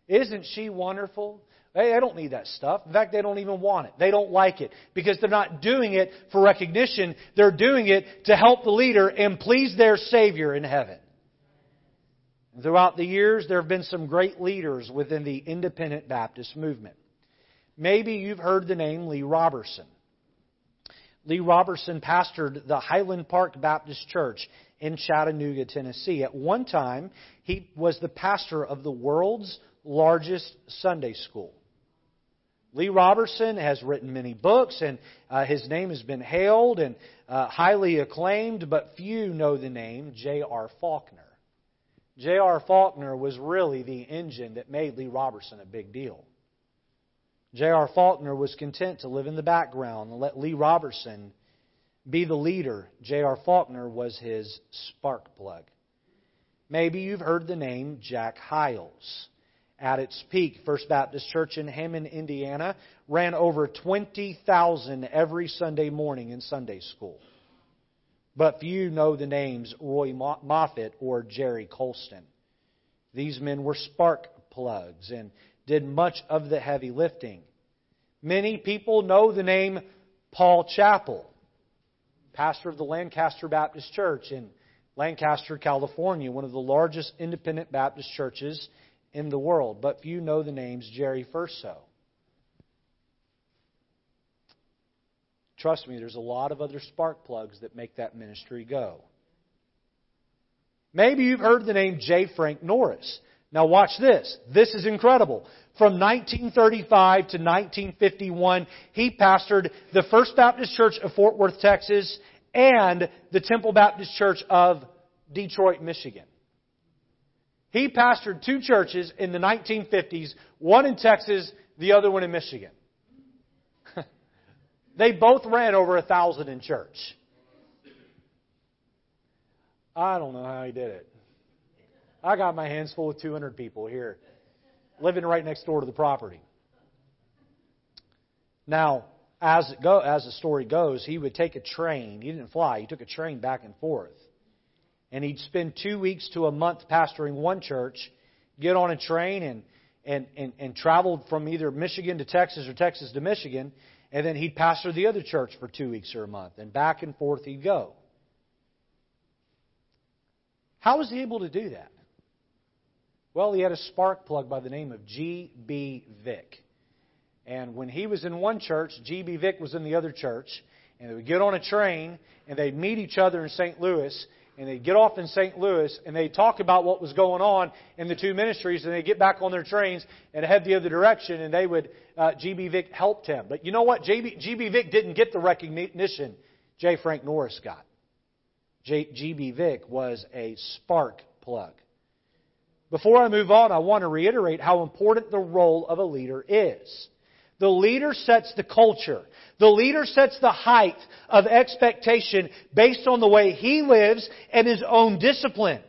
Isn't she wonderful? They don't need that stuff. In fact, they don't even want it. They don't like it because they're not doing it for recognition. They're doing it to help the leader and please their Savior in heaven. Throughout the years, there have been some great leaders within the independent Baptist movement. Maybe you've heard the name Lee Robertson. Lee Robertson pastored the Highland Park Baptist Church in Chattanooga, Tennessee. At one time, he was the pastor of the world's largest Sunday school. Lee Robertson has written many books, and his name has been hailed and highly acclaimed, but few know the name J.R. Faulkner. J.R. Faulkner was really the engine that made Lee Robertson a big deal. J.R. Faulkner was content to live in the background and let Lee Robertson be the leader. J.R. Faulkner was his spark plug. Maybe you've heard the name Jack Hiles. At its peak, First Baptist Church in Hammond, Indiana, ran over 20,000 every Sunday morning in Sunday school. But few know the names Roy Moffitt or Jerry Colston. These men were spark plugs and did much of the heavy lifting. Many people know the name Paul Chapel, pastor of the Lancaster Baptist Church in Lancaster, California, one of the largest independent Baptist churches in the world, but few know the names Jerry Furso. Trust me, there's a lot of other spark plugs that make that ministry go. Maybe you've heard the name J. Frank Norris. Now watch this. This is incredible. From 1935 to 1951, he pastored the First Baptist Church of Fort Worth, Texas, and the Temple Baptist Church of Detroit, Michigan. He pastored two churches in the 1950s, one in Texas, the other one in Michigan. They both ran over 1,000 in church. I don't know how he did it. I got my hands full with 200 people here, living right next door to the property. Now, as the story goes, he would take a train. He didn't fly. He took a train back and forth. And he'd spend 2 weeks to a month pastoring one church, get on a train and traveled from either Michigan to Texas or Texas to Michigan, and then he'd pastor the other church for 2 weeks or a month, and back and forth he'd go. How was he able to do that? Well, he had a spark plug by the name of G.B. Vick. And when he was in one church, G.B. Vick was in the other church, and they would get on a train, and they'd meet each other in St. Louis, and they'd get off in St. Louis, and they'd talk about what was going on in the two ministries, and they'd get back on their trains and head the other direction, and they would, G.B. Vick helped him. But you know what? G.B. Vick didn't get the recognition J. Frank Norris got. G.B. Vick was a spark plug. Before I move on, I want to reiterate how important the role of a leader is. The leader sets the culture. The leader sets the height of expectation based on the way he lives and his own discipline.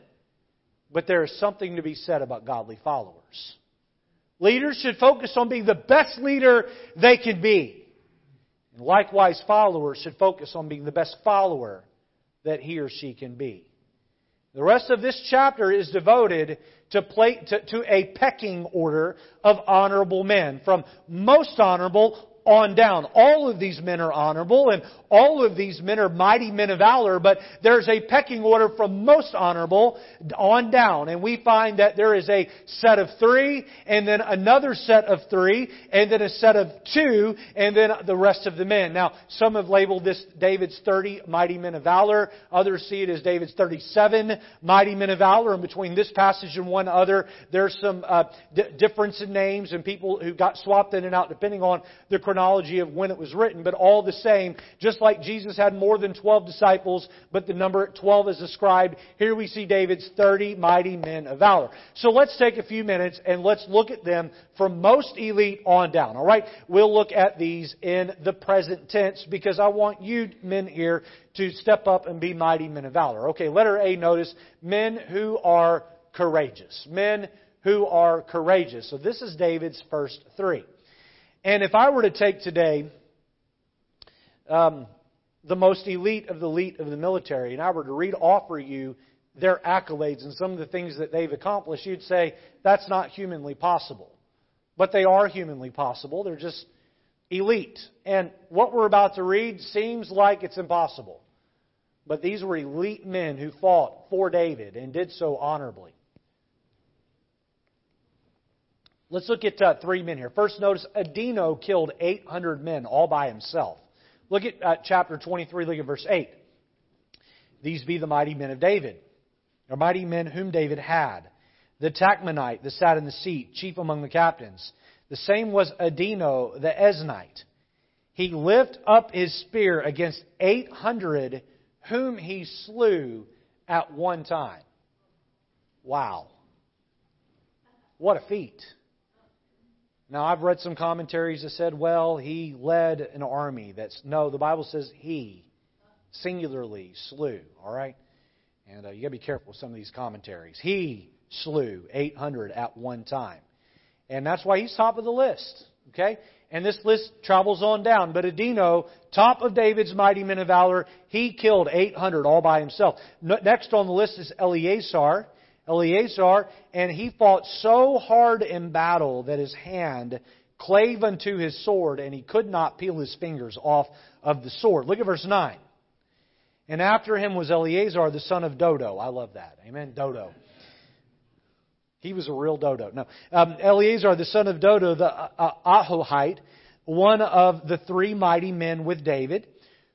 But there is something to be said about godly followers. Leaders should focus on being the best leader they can be. And likewise, followers should focus on being the best follower that he or she can be. The rest of this chapter is devoted to a pecking order of honorable men, from most honorable on down. All of these men are honorable, and all of these men are mighty men of valor, but there's a pecking order from most honorable on down. And we find that there is a set of three, and then another set of three, and then a set of two, and then the rest of the men. Now, some have labeled this David's 30 mighty men of valor. Others see it as David's 37 mighty men of valor. And between this passage and one other, there's some difference in names and people who got swapped in and out depending on the chronology of when it was written, but all the same, just like Jesus had more than 12 disciples, but the number 12 is ascribed, here we see David's 30 mighty men of valor. So let's take a few minutes and let's look at them from most elite on down, all right? We'll look at these in the present tense because I want you men here to step up and be mighty men of valor. Okay, letter A, notice, men who are courageous. Men who are courageous. So this is David's first three. And if I were to take today the most elite of the military, and I were to offer you their accolades and some of the things that they've accomplished, you'd say, that's not humanly possible. But they are humanly possible. They're just elite. And what we're about to read seems like it's impossible. But these were elite men who fought for David and did so honorably. Let's look at three men here. First, notice Adino killed 800 men all by himself. Look at chapter 23, look at verse 8. These be the mighty men of David, or mighty men whom David had. The Tachmonite, the sat in the seat, chief among the captains. The same was Adino, the Esnite. He lift up his spear against 800 whom he slew at one time. Wow. What a feat. Now, I've read some commentaries that said, well, he led an army. No, the Bible says he singularly slew, all right? And you got to be careful with some of these commentaries. He slew 800 at one time. And that's why he's top of the list, okay? And this list travels on down. But Adino, top of David's mighty men of valor, he killed 800 all by himself. Next on the list is Eleazar, and he fought so hard in battle that his hand clave unto his sword, and he could not peel his fingers off of the sword. Look at verse 9. And after him was Eleazar, the son of Dodo. I love that. Amen? Dodo. He was a real dodo. No. Eleazar, the son of Dodo, the Ahohite, one of the three mighty men with David,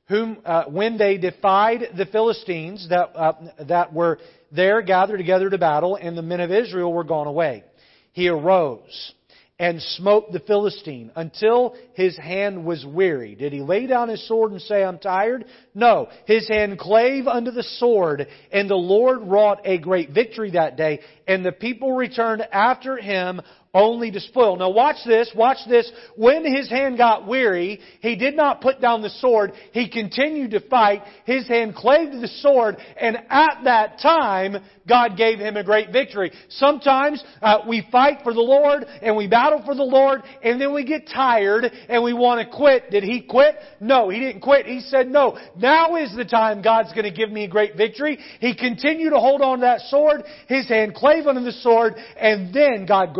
whom when they defied the Philistines that were there gathered together to battle, and the men of Israel were gone away. He arose and smote the Philistine until his hand was weary. Did he lay down his sword and say, I'm tired? No. His hand clave unto the sword, and the Lord wrought a great victory that day, and the people returned after him only to spoil. Now watch this, watch this. When his hand got weary, he did not put down the sword. He continued to fight. His hand clave to the sword, and at that time, God gave him a great victory. Sometimes we fight for the Lord, and we battle for the Lord, and then we get tired, and we want to quit. Did he quit? No, he didn't quit. He said, no, now is the time God's going to give me a great victory. He continued to hold on to that sword. His hand clave unto the sword, and then God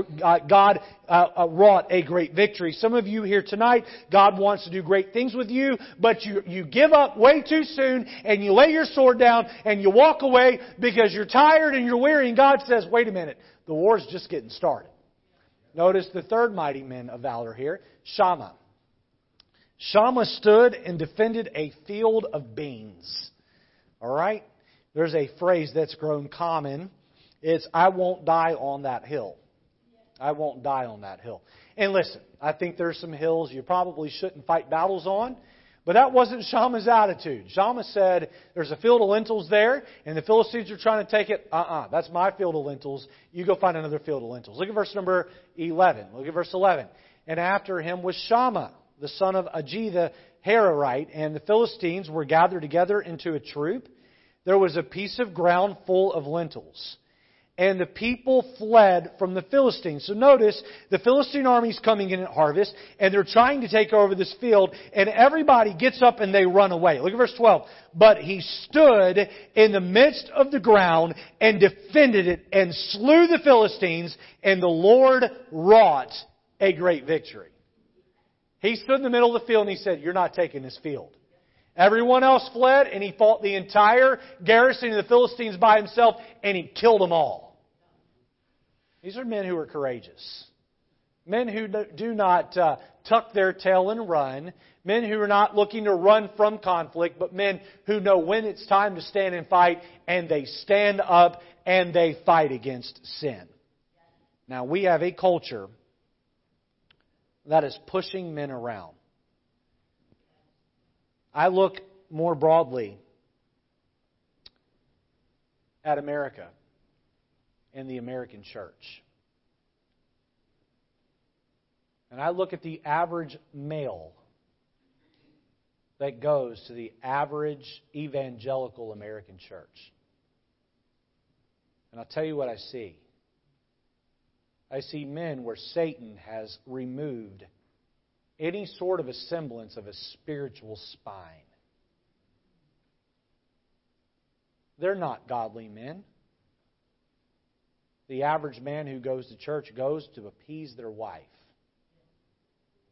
wrought a great victory. Some of you here tonight, God wants to do great things with you, but you give up way too soon, and you lay your sword down, and you walk away because you're tired and you're weary, and God says, wait a minute, the war's just getting started. Notice the third mighty man of valor here, Shammah. Shammah stood and defended a field of beans. All right? There's a phrase that's grown common. It's, I won't die on that hill. I won't die on that hill. And listen, I think there's some hills you probably shouldn't fight battles on, but that wasn't Shammah's attitude. Shammah said, there's a field of lentils there, and the Philistines are trying to take it. That's my field of lentils. You go find another field of lentils. Look at verse number 11. and after him was Shammah, the son of Agee the Herarite, and the Philistines were gathered together into a troop. There was a piece of ground full of lentils, and the people fled from the Philistines. So notice, the Philistine army's coming in at harvest, and they're trying to take over this field, and everybody gets up and they run away. Look at verse 12. But he stood in the midst of the ground and defended it and slew the Philistines, and the Lord wrought a great victory. He stood in the middle of the field and he said, "You're not taking this field." Everyone else fled, and he fought the entire garrison of the Philistines by himself, and he killed them all. These are men who are courageous. Men who do not tuck their tail and run. Men who are not looking to run from conflict, but men who know when it's time to stand and fight, and they stand up and they fight against sin. Now, we have a culture that is pushing men around. I look more broadly at America and the American church. And I look at the average male that goes to the average evangelical American church. And I'll tell you what I see. I see men where Satan has removed any sort of a semblance of a spiritual spine. They're not godly men. The average man who goes to church goes to appease their wife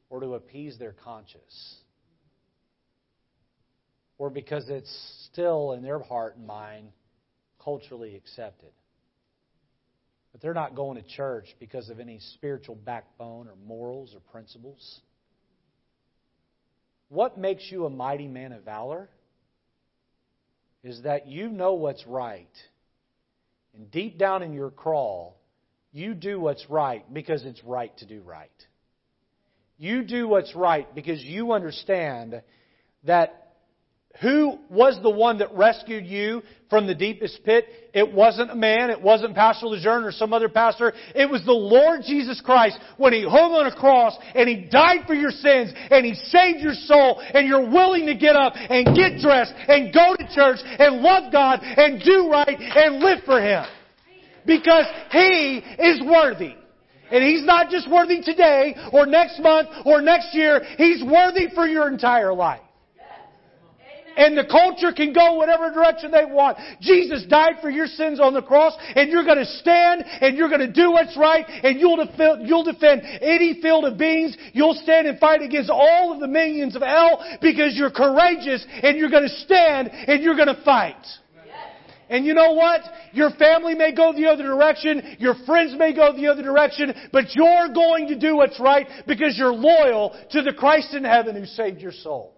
or to appease their conscience or because it's still in their heart and mind culturally accepted. But they're not going to church because of any spiritual backbone or morals or principles. What makes you a mighty man of valor is that you know what's right. And deep down in your crawl, you do what's right because it's right to do right. You do what's right because you understand that who was the one that rescued you from the deepest pit? It wasn't a man. It wasn't Pastor Lejeune or some other pastor. It was the Lord Jesus Christ when He hung on a cross and He died for your sins and He saved your soul and you're willing to get up and get dressed and go to church and love God and do right and live for Him. Because He is worthy. And He's not just worthy today or next month or next year. He's worthy for your entire life. And the culture can go whatever direction they want. Jesus died for your sins on the cross, and you're going to stand, and you're going to do what's right, and you'll defend any field of beings. You'll stand and fight against all of the minions of hell because you're courageous, and you're going to stand, and you're going to fight. And you know what? Your family may go the other direction. Your friends may go the other direction. But you're going to do what's right because you're loyal to the Christ in heaven who saved your soul.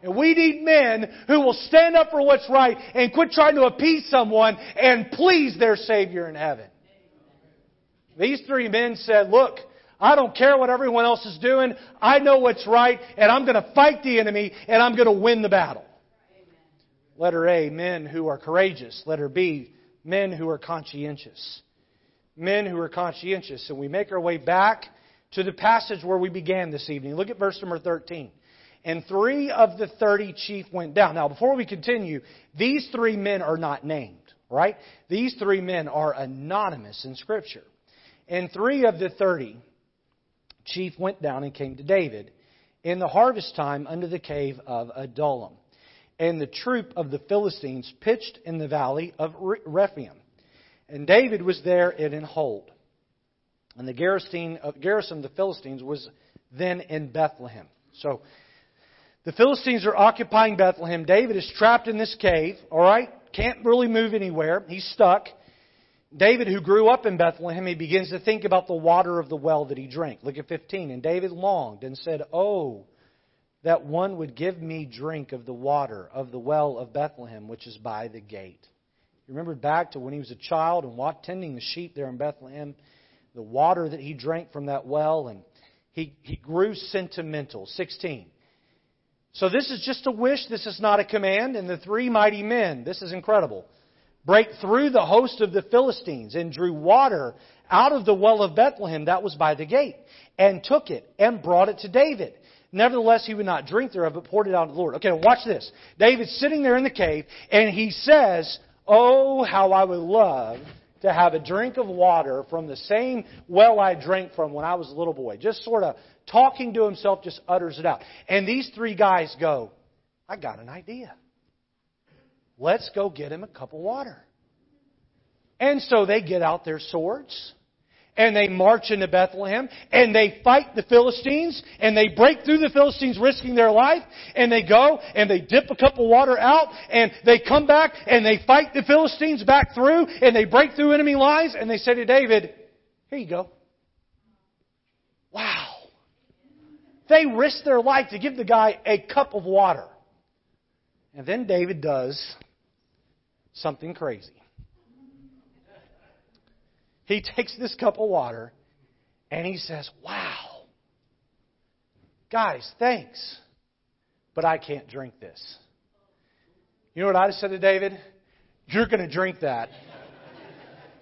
And we need men who will stand up for what's right and quit trying to appease someone and please their Savior in heaven. These three men said, "Look, I don't care what everyone else is doing. I know what's right, and I'm going to fight the enemy, and I'm going to win the battle." Letter A, men who are courageous. Letter B, men who are conscientious. Men who are conscientious. And we make our way back to the passage where we began this evening. Look at verse number 13. And 3 of the 30 chief went down. Now, before we continue, these 3 men are not named, right? These 3 men are anonymous in Scripture. And 3 of the 30 chief went down and came to David in the harvest time under the cave of Adullam. And the troop of the Philistines pitched in the valley of Rephaim. And David was there in an hold. And the garrison of the Philistines was then in Bethlehem. So, the Philistines are occupying Bethlehem. David is trapped in this cave, all right? Can't really move anywhere. He's stuck. David, who grew up in Bethlehem, he begins to think about the water of the well that he drank. Look at 15. And David longed and said, "Oh, that one would give me drink of the water of the well of Bethlehem, which is by the gate." You remember back to when he was a child and tending the sheep there in Bethlehem, the water that he drank from that well, and he grew sentimental. 16. So this is just a wish. This is not a command. And the 3 mighty men, this is incredible, break through the host of the Philistines, and drew water out of the well of Bethlehem that was by the gate, and took it, and brought it to David. Nevertheless, he would not drink thereof, but poured it out to the Lord. Okay, watch this. David's sitting there in the cave, and he says, "Oh, how I would love to have a drink of water from the same well I drank from when I was a little boy." Just sort of talking to himself, just utters it out. And these three guys go, "I got an idea. Let's go get him a cup of water." And so they get out their swords, and they march into Bethlehem, and they fight the Philistines, and they break through the Philistines, risking their life, and they go, and they dip a cup of water out, and they come back, and they fight the Philistines back through, and they break through enemy lines, and they say to David, "Here you go." Wow. They risked their life to give the guy a cup of water. And then David does something crazy. He takes this cup of water and he says, "Wow, guys, thanks, but I can't drink this." You know what I said to David? "You're going to drink that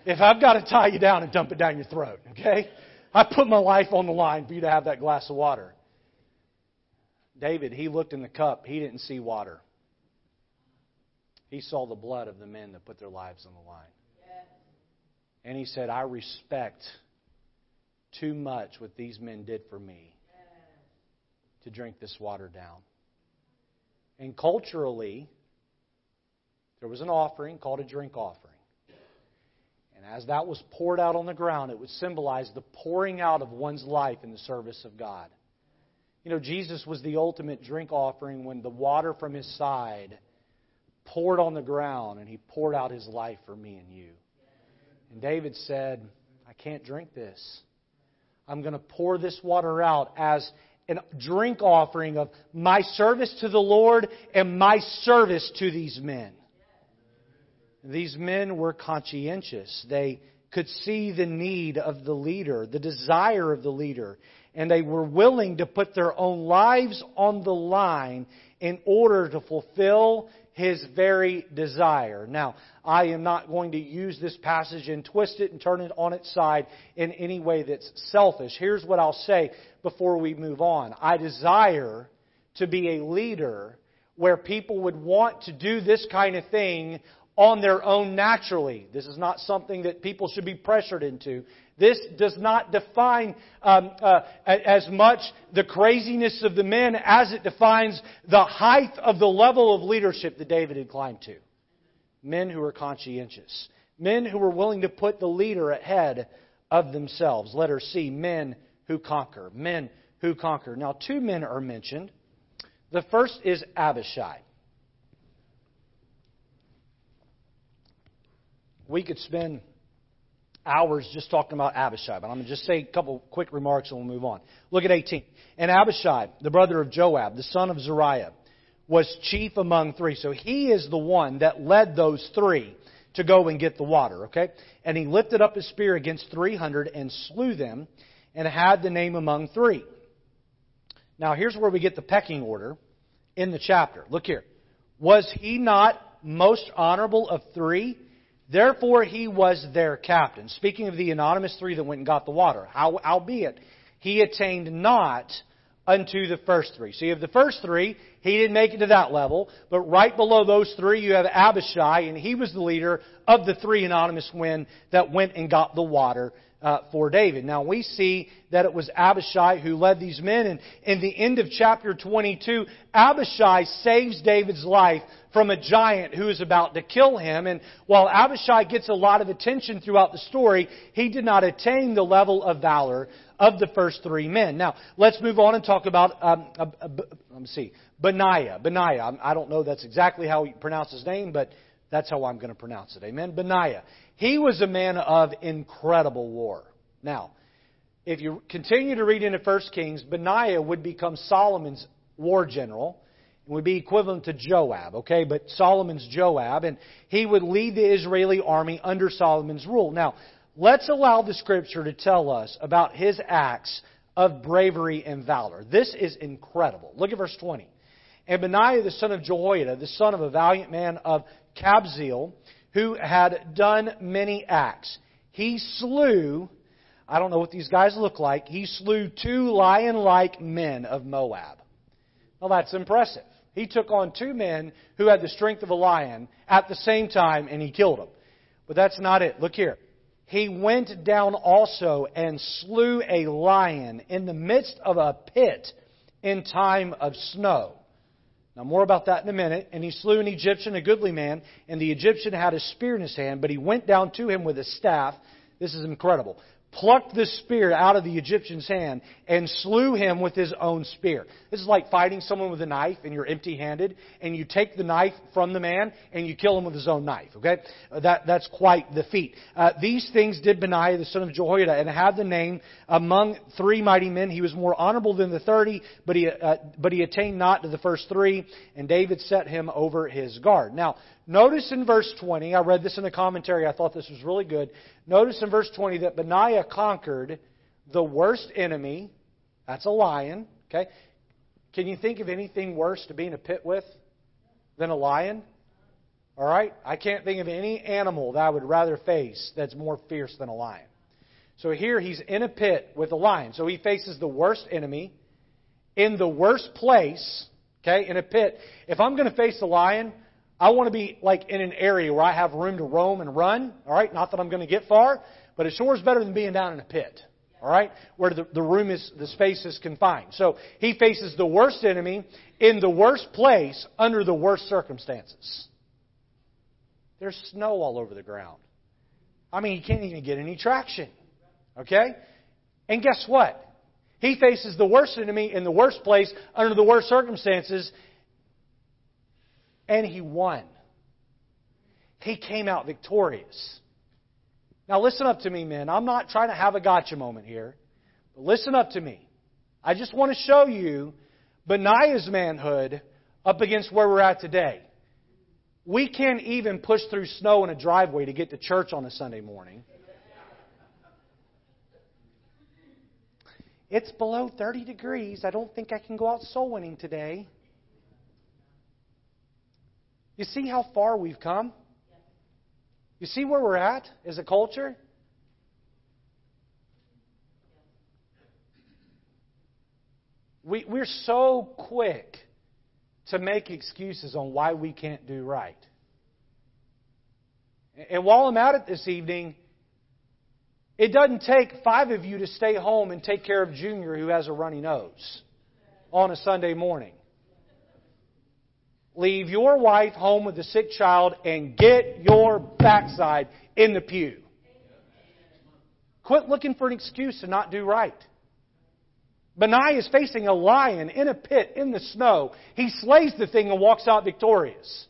if I've got to tie you down and dump it down your throat, okay? I put my life on the line for you to have that glass of water." David, he looked in the cup. He didn't see water. He saw the blood of the men that put their lives on the line. And he said, "I respect too much what these men did for me to drink this water down." And culturally, there was an offering called a drink offering. And as that was poured out on the ground, it would symbolize the pouring out of one's life in the service of God. You know, Jesus was the ultimate drink offering when the water from His side poured on the ground and He poured out His life for me and you. And David said, "I can't drink this. I'm going to pour this water out as a drink offering of my service to the Lord and my service to these men." These men were conscientious. They could see the need of the leader, the desire of the leader, and they were willing to put their own lives on the line in order to fulfill His very desire. Now, I am not going to use this passage and twist it and turn it on its side in any way that's selfish. Here's what I'll say before we move on. I desire to be a leader where people would want to do this kind of thing on their own naturally. This is not something that people should be pressured into. This does not define as much the craziness of the men as it defines the height of the level of leadership that David had climbed to. Men who are conscientious. Men who are willing to put the leader ahead of themselves. Letter C, men who conquer. Men who conquer. Now, two men are mentioned. The first is Abishai. We could spend hours just talking about Abishai, but I'm going to just say a couple quick remarks and we'll move on. Look at 18. "And Abishai, the brother of Joab, the son of Zariah, was chief among three." So he is the one that led those three to go and get the water, okay? "And he lifted up his spear against 300 and slew them, and had the name among three." Now here's where we get the pecking order in the chapter. Look here. "Was he not most honorable of three? Therefore he was their captain." Speaking of the anonymous three that went and got the water. "Howbeit, he attained not unto the first three." See, of the first three, he didn't make it to that level. But right below those three, you have Abishai, and he was the leader of the three anonymous men that went and got the water for David. Now, we see that it was Abishai who led these men, and in the end of chapter 22, Abishai saves David's life from a giant who is about to kill him. And while Abishai gets a lot of attention throughout the story, he did not attain the level of valor of the first three men. Now, let's move on and talk about Benaiah. Benaiah. I don't know that's exactly how you pronounce his name, but that's how I'm going to pronounce it. Amen? Benaiah. He was a man of incredible war. Now, if you continue to read into 1 Kings, Benaiah would become Solomon's war general. It would be equivalent to Joab, okay? But Solomon's Joab, and he would lead the Israeli army under Solomon's rule. Now, let's allow the Scripture to tell us about his acts of bravery and valor. This is incredible. Look at verse 20. "And Benaiah the son of Jehoiada, the son of a valiant man of Kabzeel, who had done many acts. He slew, I don't know what these guys look like, he slew 2 lion-like men of Moab. Well, that's impressive. He took on 2 men who had the strength of a lion at the same time, and he killed them. But that's not it. Look here. He went down also and slew a lion in the midst of a pit in time of snow. Now, more about that in a minute. And he slew an Egyptian, a goodly man, and the Egyptian had a spear in his hand, but he went down to him with a staff. This is incredible. Plucked the spear out of the Egyptian's hand and slew him with his own spear. This is like fighting someone with a knife and you're empty-handed and you take the knife from the man and you kill him with his own knife. Okay, that's quite the feat. These things did Benaiah the son of Jehoiada, and had the name among 3 mighty men. He was more honorable than the 30, but he attained not to the first 3. And David set him over his guard. Now, notice in verse 20, I read this in a commentary, I thought this was really good. Notice in verse 20 that Benaiah conquered the worst enemy, that's a lion, okay? Can you think of anything worse to be in a pit with than a lion? All right? I can't think of any animal that I would rather face that's more fierce than a lion. So here he's in a pit with a lion. So he faces the worst enemy in the worst place, okay, in a pit. If I'm going to face a lion, I want to be like in an area where I have room to roam and run, all right? Not that I'm going to get far, but it sure is better than being down in a pit, all right? Where the space is confined. So he faces the worst enemy in the worst place under the worst circumstances. There's snow all over the ground. I mean, he can't even get any traction, okay? And guess what? He faces the worst enemy in the worst place under the worst circumstances. And he won. He came out victorious. Now listen up to me, men. I'm not trying to have a gotcha moment here. But listen up to me. I just want to show you Benaiah's manhood up against where we're at today. We can't even push through snow in a driveway to get to church on a Sunday morning. It's below 30 degrees. I don't think I can go out soul winning today. You see how far we've come? You see where we're at as a culture? We're so quick to make excuses on why we can't do right. And while I'm at it this evening, it doesn't take 5 of you to stay home and take care of Junior who has a runny nose on a Sunday morning. Leave your wife home with a sick child and get your backside in the pew. Quit looking for an excuse to not do right. Benaiah is facing a lion in a pit in the snow. He slays the thing and walks out victorious.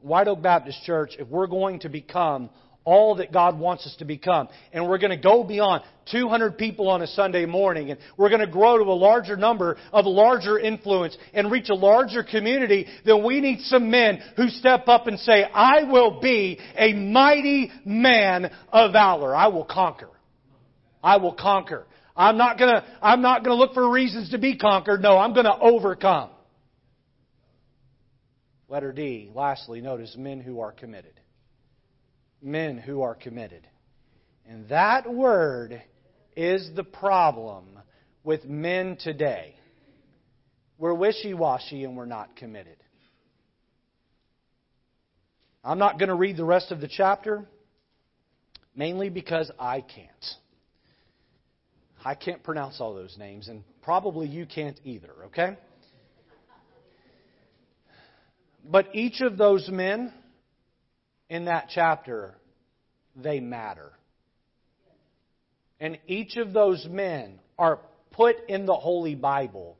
White Oak Baptist Church, if we're going to become all that God wants us to become, and we're going to go beyond 200 people on a Sunday morning, and we're going to grow to a larger number of larger influence and reach a larger community, then we need some men who step up and say, I will be a mighty man of valor. I will conquer. I will conquer. I'm not going to look for reasons to be conquered. No, I'm going to overcome. Letter D, lastly, notice men who are committed. Men who are committed. And that word is the problem with men today. We're wishy-washy and we're not committed. I'm not going to read the rest of the chapter, mainly because I can't. I can't pronounce all those names, and probably you can't either, okay? But each of those men in that chapter, they matter. And each of those men are put in the Holy Bible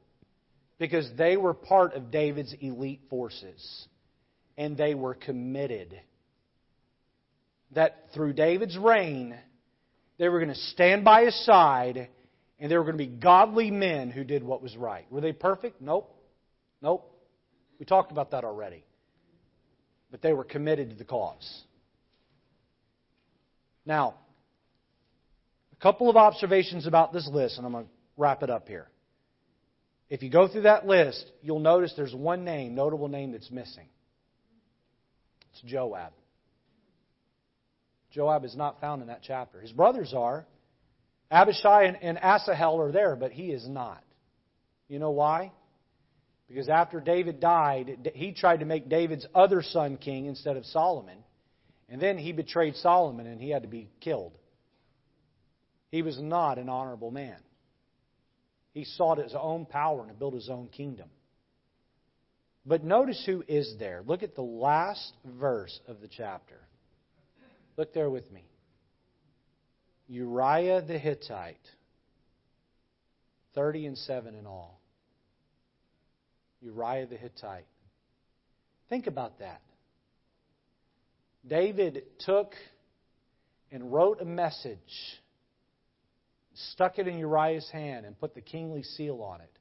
because they were part of David's elite forces. And they were committed. That through David's reign, they were going to stand by his side and they were going to be godly men who did what was right. Were they perfect? Nope. We talked about that already. But they were committed to the cause. Now, a couple of observations about this list, and I'm going to wrap it up here. If you go through that list, you'll notice there's one name, notable name that's missing. It's Joab. Joab is not found in that chapter. His brothers are. Abishai and Asahel are there, but he is not. You know why? Because after David died, he tried to make David's other son king instead of Solomon. And then he betrayed Solomon and he had to be killed. He was not an honorable man. He sought his own power and built his own kingdom. But notice who is there. Look at the last verse of the chapter. Look there with me. Uriah the Hittite, 37 in all. Uriah the Hittite. Think about that. David took and wrote a message, stuck it in Uriah's hand, and put the kingly seal on it,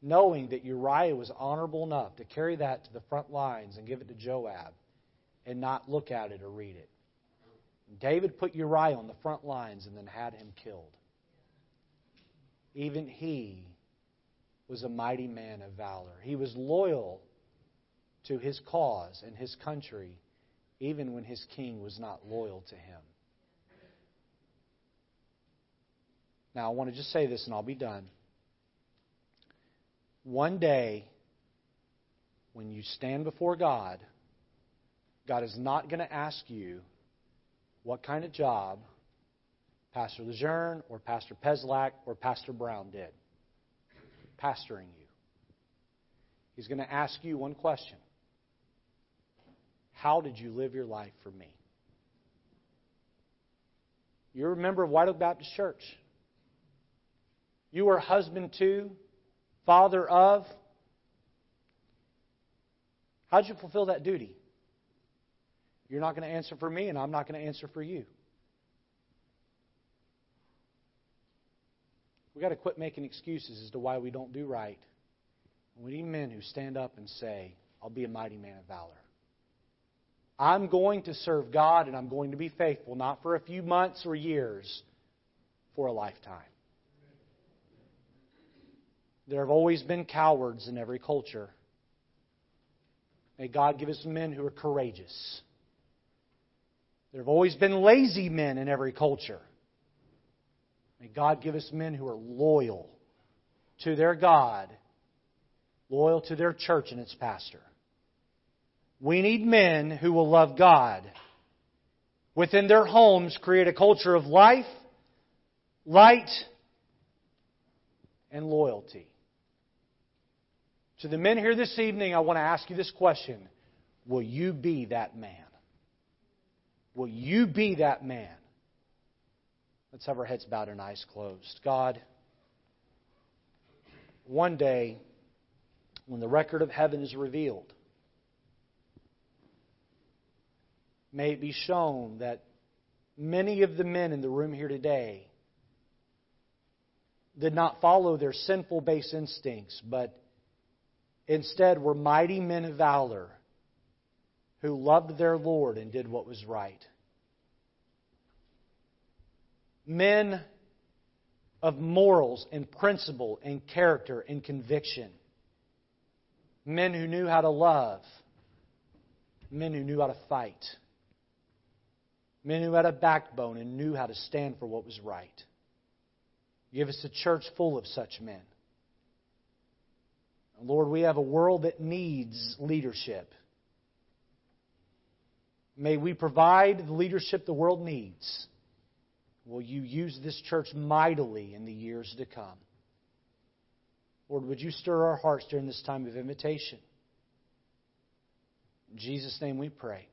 knowing that Uriah was honorable enough to carry that to the front lines and give it to Joab and not look at it or read it. David put Uriah on the front lines and then had him killed. Even he was a mighty man of valor. He was loyal to his cause and his country, even when his king was not loyal to him. Now, I want to just say this and I'll be done. One day, when you stand before God, God is not going to ask you what kind of job Pastor Lejeune or Pastor Peslak or Pastor Brown did, pastoring you. He's going to ask you one question. How did you live your life for me? You're a member of White Oak Baptist Church. You are husband to, father of. How did you fulfill that duty? You're not going to answer for me, and I'm not going to answer for you. We've got to quit making excuses as to why we don't do right. We need men who stand up and say, I'll be a mighty man of valor. I'm going to serve God, and I'm going to be faithful, not for a few months or years, for a lifetime. There have always been cowards in every culture. May God give us men who are courageous. There have always been lazy men in every culture. May God give us men who are loyal to their God, loyal to their church and its pastor. We need men who will love God. Within their homes, create a culture of life, light, and loyalty. To the men here this evening, I want to ask you this question. Will you be that man? Will you be that man? Let's have our heads bowed and eyes closed. God, one day, when the record of heaven is revealed, may it be shown that many of the men in the room here today did not follow their sinful base instincts, but instead were mighty men of valor who loved their Lord and did what was right. Men of morals and principle and character and conviction. Men who knew how to love. Men who knew how to fight. Men who had a backbone and knew how to stand for what was right. Give us a church full of such men. Lord, we have a world that needs leadership. May we provide the leadership the world needs. Will you use this church mightily in the years to come? Lord, would you stir our hearts during this time of invitation? In Jesus' name we pray.